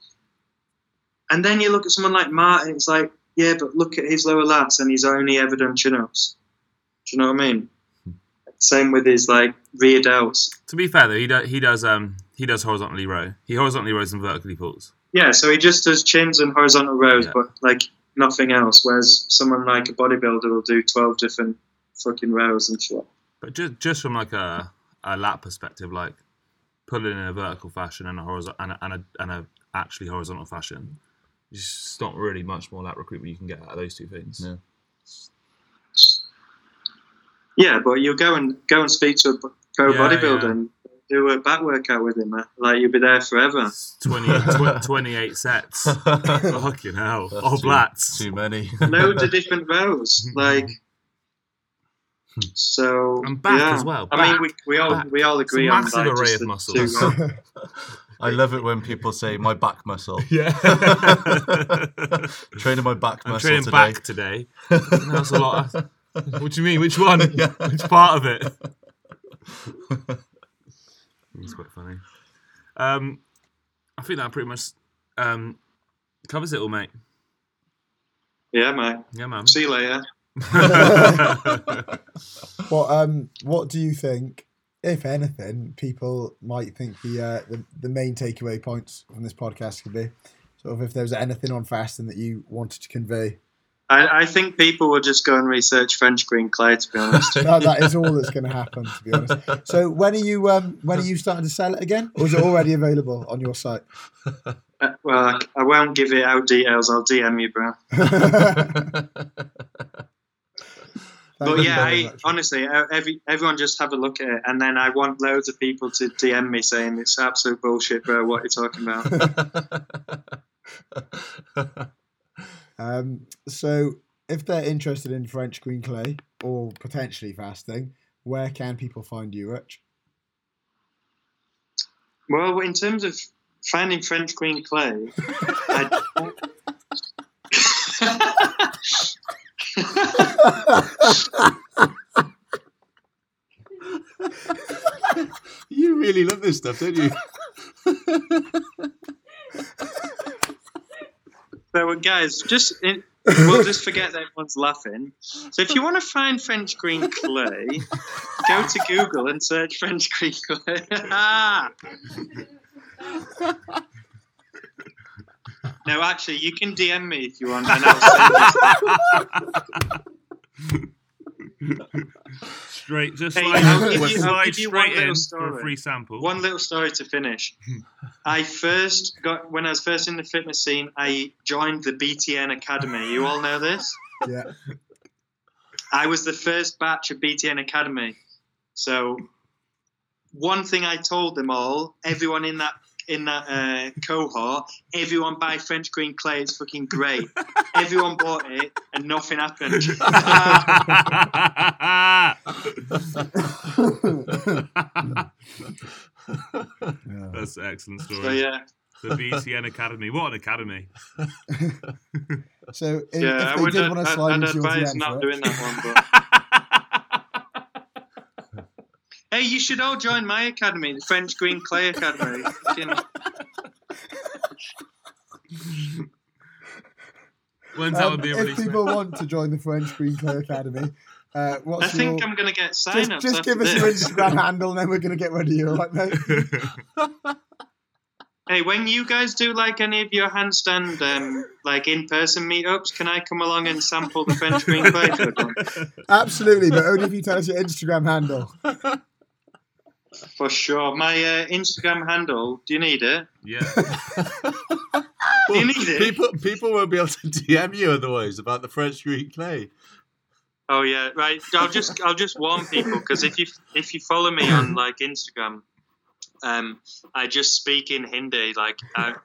And then you look at someone like Martin, it's like, yeah, but look at his lower lats, and he's only ever done chin-ups. Do you know what I mean? Same with his like rear delts. To be fair though, he does he does um he does horizontally row. He horizontally rows and vertically pulls. Yeah, so he just does chins and horizontal rows, yeah. but like nothing else. Whereas someone like a bodybuilder will do twelve different fucking rows and shit. But just just from like a a lat perspective, like pulling in a vertical fashion and a horizontal and a, and a and a actually horizontal fashion, it's not really much more lat recruitment you can get out of those two things. Yeah. Yeah, but you'll go and go and speak to a pro yeah, bodybuilder yeah. and do a back workout with him. Like, you'll be there forever. twenty, tw- twenty-eight sets. Fucking hell. That's oh, blats. Too, too many. Loads of different rows. Like, so. And back yeah. as well. Back, I mean, we, we all back. we all agree on that. Massive array of muscles. I love it when people say, my back muscle. Yeah. Training my back I'm muscle today. I'm training back today. That's a lot of... What do you mean? Which one? Yeah. Which part of it? It's quite funny. Um, I think that pretty much um, covers it all, mate. Yeah, mate. Yeah, man. See you later. Well, um, what do you think, if anything, people might think the, uh, the the main takeaway points from this podcast could be? Sort of if there was anything on fasting that you wanted to convey. I, I think people will just go and research French green clay, to be honest. No, that is all that's going to happen, to be honest. So when are you um, when are you starting to sell it again? Or is it already available on your site? Uh, Uh, well, I won't give it out details. I'll D M you, bro. But yeah, I, honestly, every, everyone just have a look at it, and then I want loads of people to D M me saying it's absolute bullshit, bro. What you're talking about? um, so, if they're interested in French green clay or potentially fasting, where can people find you, Rich? Well, in terms of finding French green clay, I don't... You really love this stuff, don't you? So, guys, just in, we'll just forget that everyone's laughing. So, if you want to find French green clay, go to Google and search French green clay. Ah! No, actually, you can D M me if you want, and I'll send you straight. Just hey, like I'll give you, I'll give you one little story, for a free sample. One little story to finish. I first got when I was first in the fitness scene. I joined the B T N Academy. You all know this. Yeah. I was the first batch of B T N Academy. So, one thing I told them all, everyone in that. in that uh, cohort, everyone buy French green clay, it's fucking great. Everyone bought it and nothing happened. Yeah. That's an excellent story. So, yeah. The B T N Academy. What an academy. So if, yeah, if I would did want to slide I'd, into I'd advise D Ms, not right? doing that one, but... Hey, you should all join my academy, the French Green Clay Academy. When's that um, be if people want to join the French Green Clay Academy, uh, what's I think your... I'm going to get sign-ups. Just, just give us this. Your Instagram handle, and then we're going to get rid of you, all right, mate? Hey, when you guys do like any of your handstand, um, like in-person meetups, can I come along and sample the French Green Clay for one? Absolutely, but only if you tell us your Instagram handle. For sure. My uh, Instagram handle, do you need it? Yeah. Do you need it? People, people won't be able to D M you otherwise about the French green clay. Oh yeah, right. I'll just I'll just warn people, because if you if you follow me on like Instagram, um, I just speak in Hindi. Like I,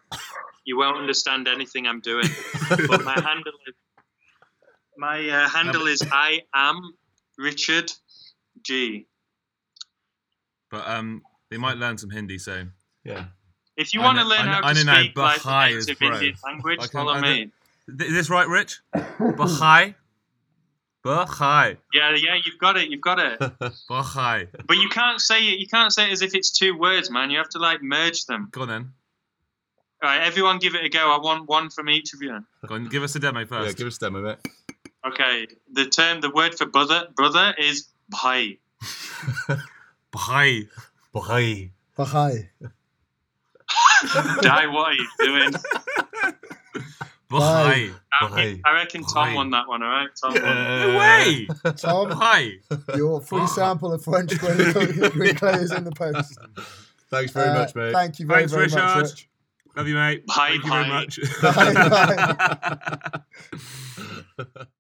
you won't understand anything I'm doing. But my handle is my uh, handle is I am Richard G. But um, they might learn some Hindi, so yeah. If you want know, to learn know, how to speak know, like native Indian language, like, follow me. Is this right, Rich? Bahai, Bahai. Yeah, yeah, you've got it, you've got it. Bahai. But you can't say it. You can't say it as if it's two words, man. You have to like merge them. Go on then. All right, everyone, give it a go. I want one from each of you. Go on, give us a demo first. Yeah, give us a demo, mate. Okay. The term, the word for brother, brother is bhai. Bahai. Bahai. Bahai. Dai, what are you doing? Bahai. Bahai. I reckon Bahai. Tom won that one, alright? Tom won. Uh, no way! Tom, Bahai. Your free sample of French green clay is in the post. Thanks very uh, much, mate. Thank you very, Thanks, very Richard. much, Rich. Love you, mate. Bye, Thank bye. you very much. Bye, bye.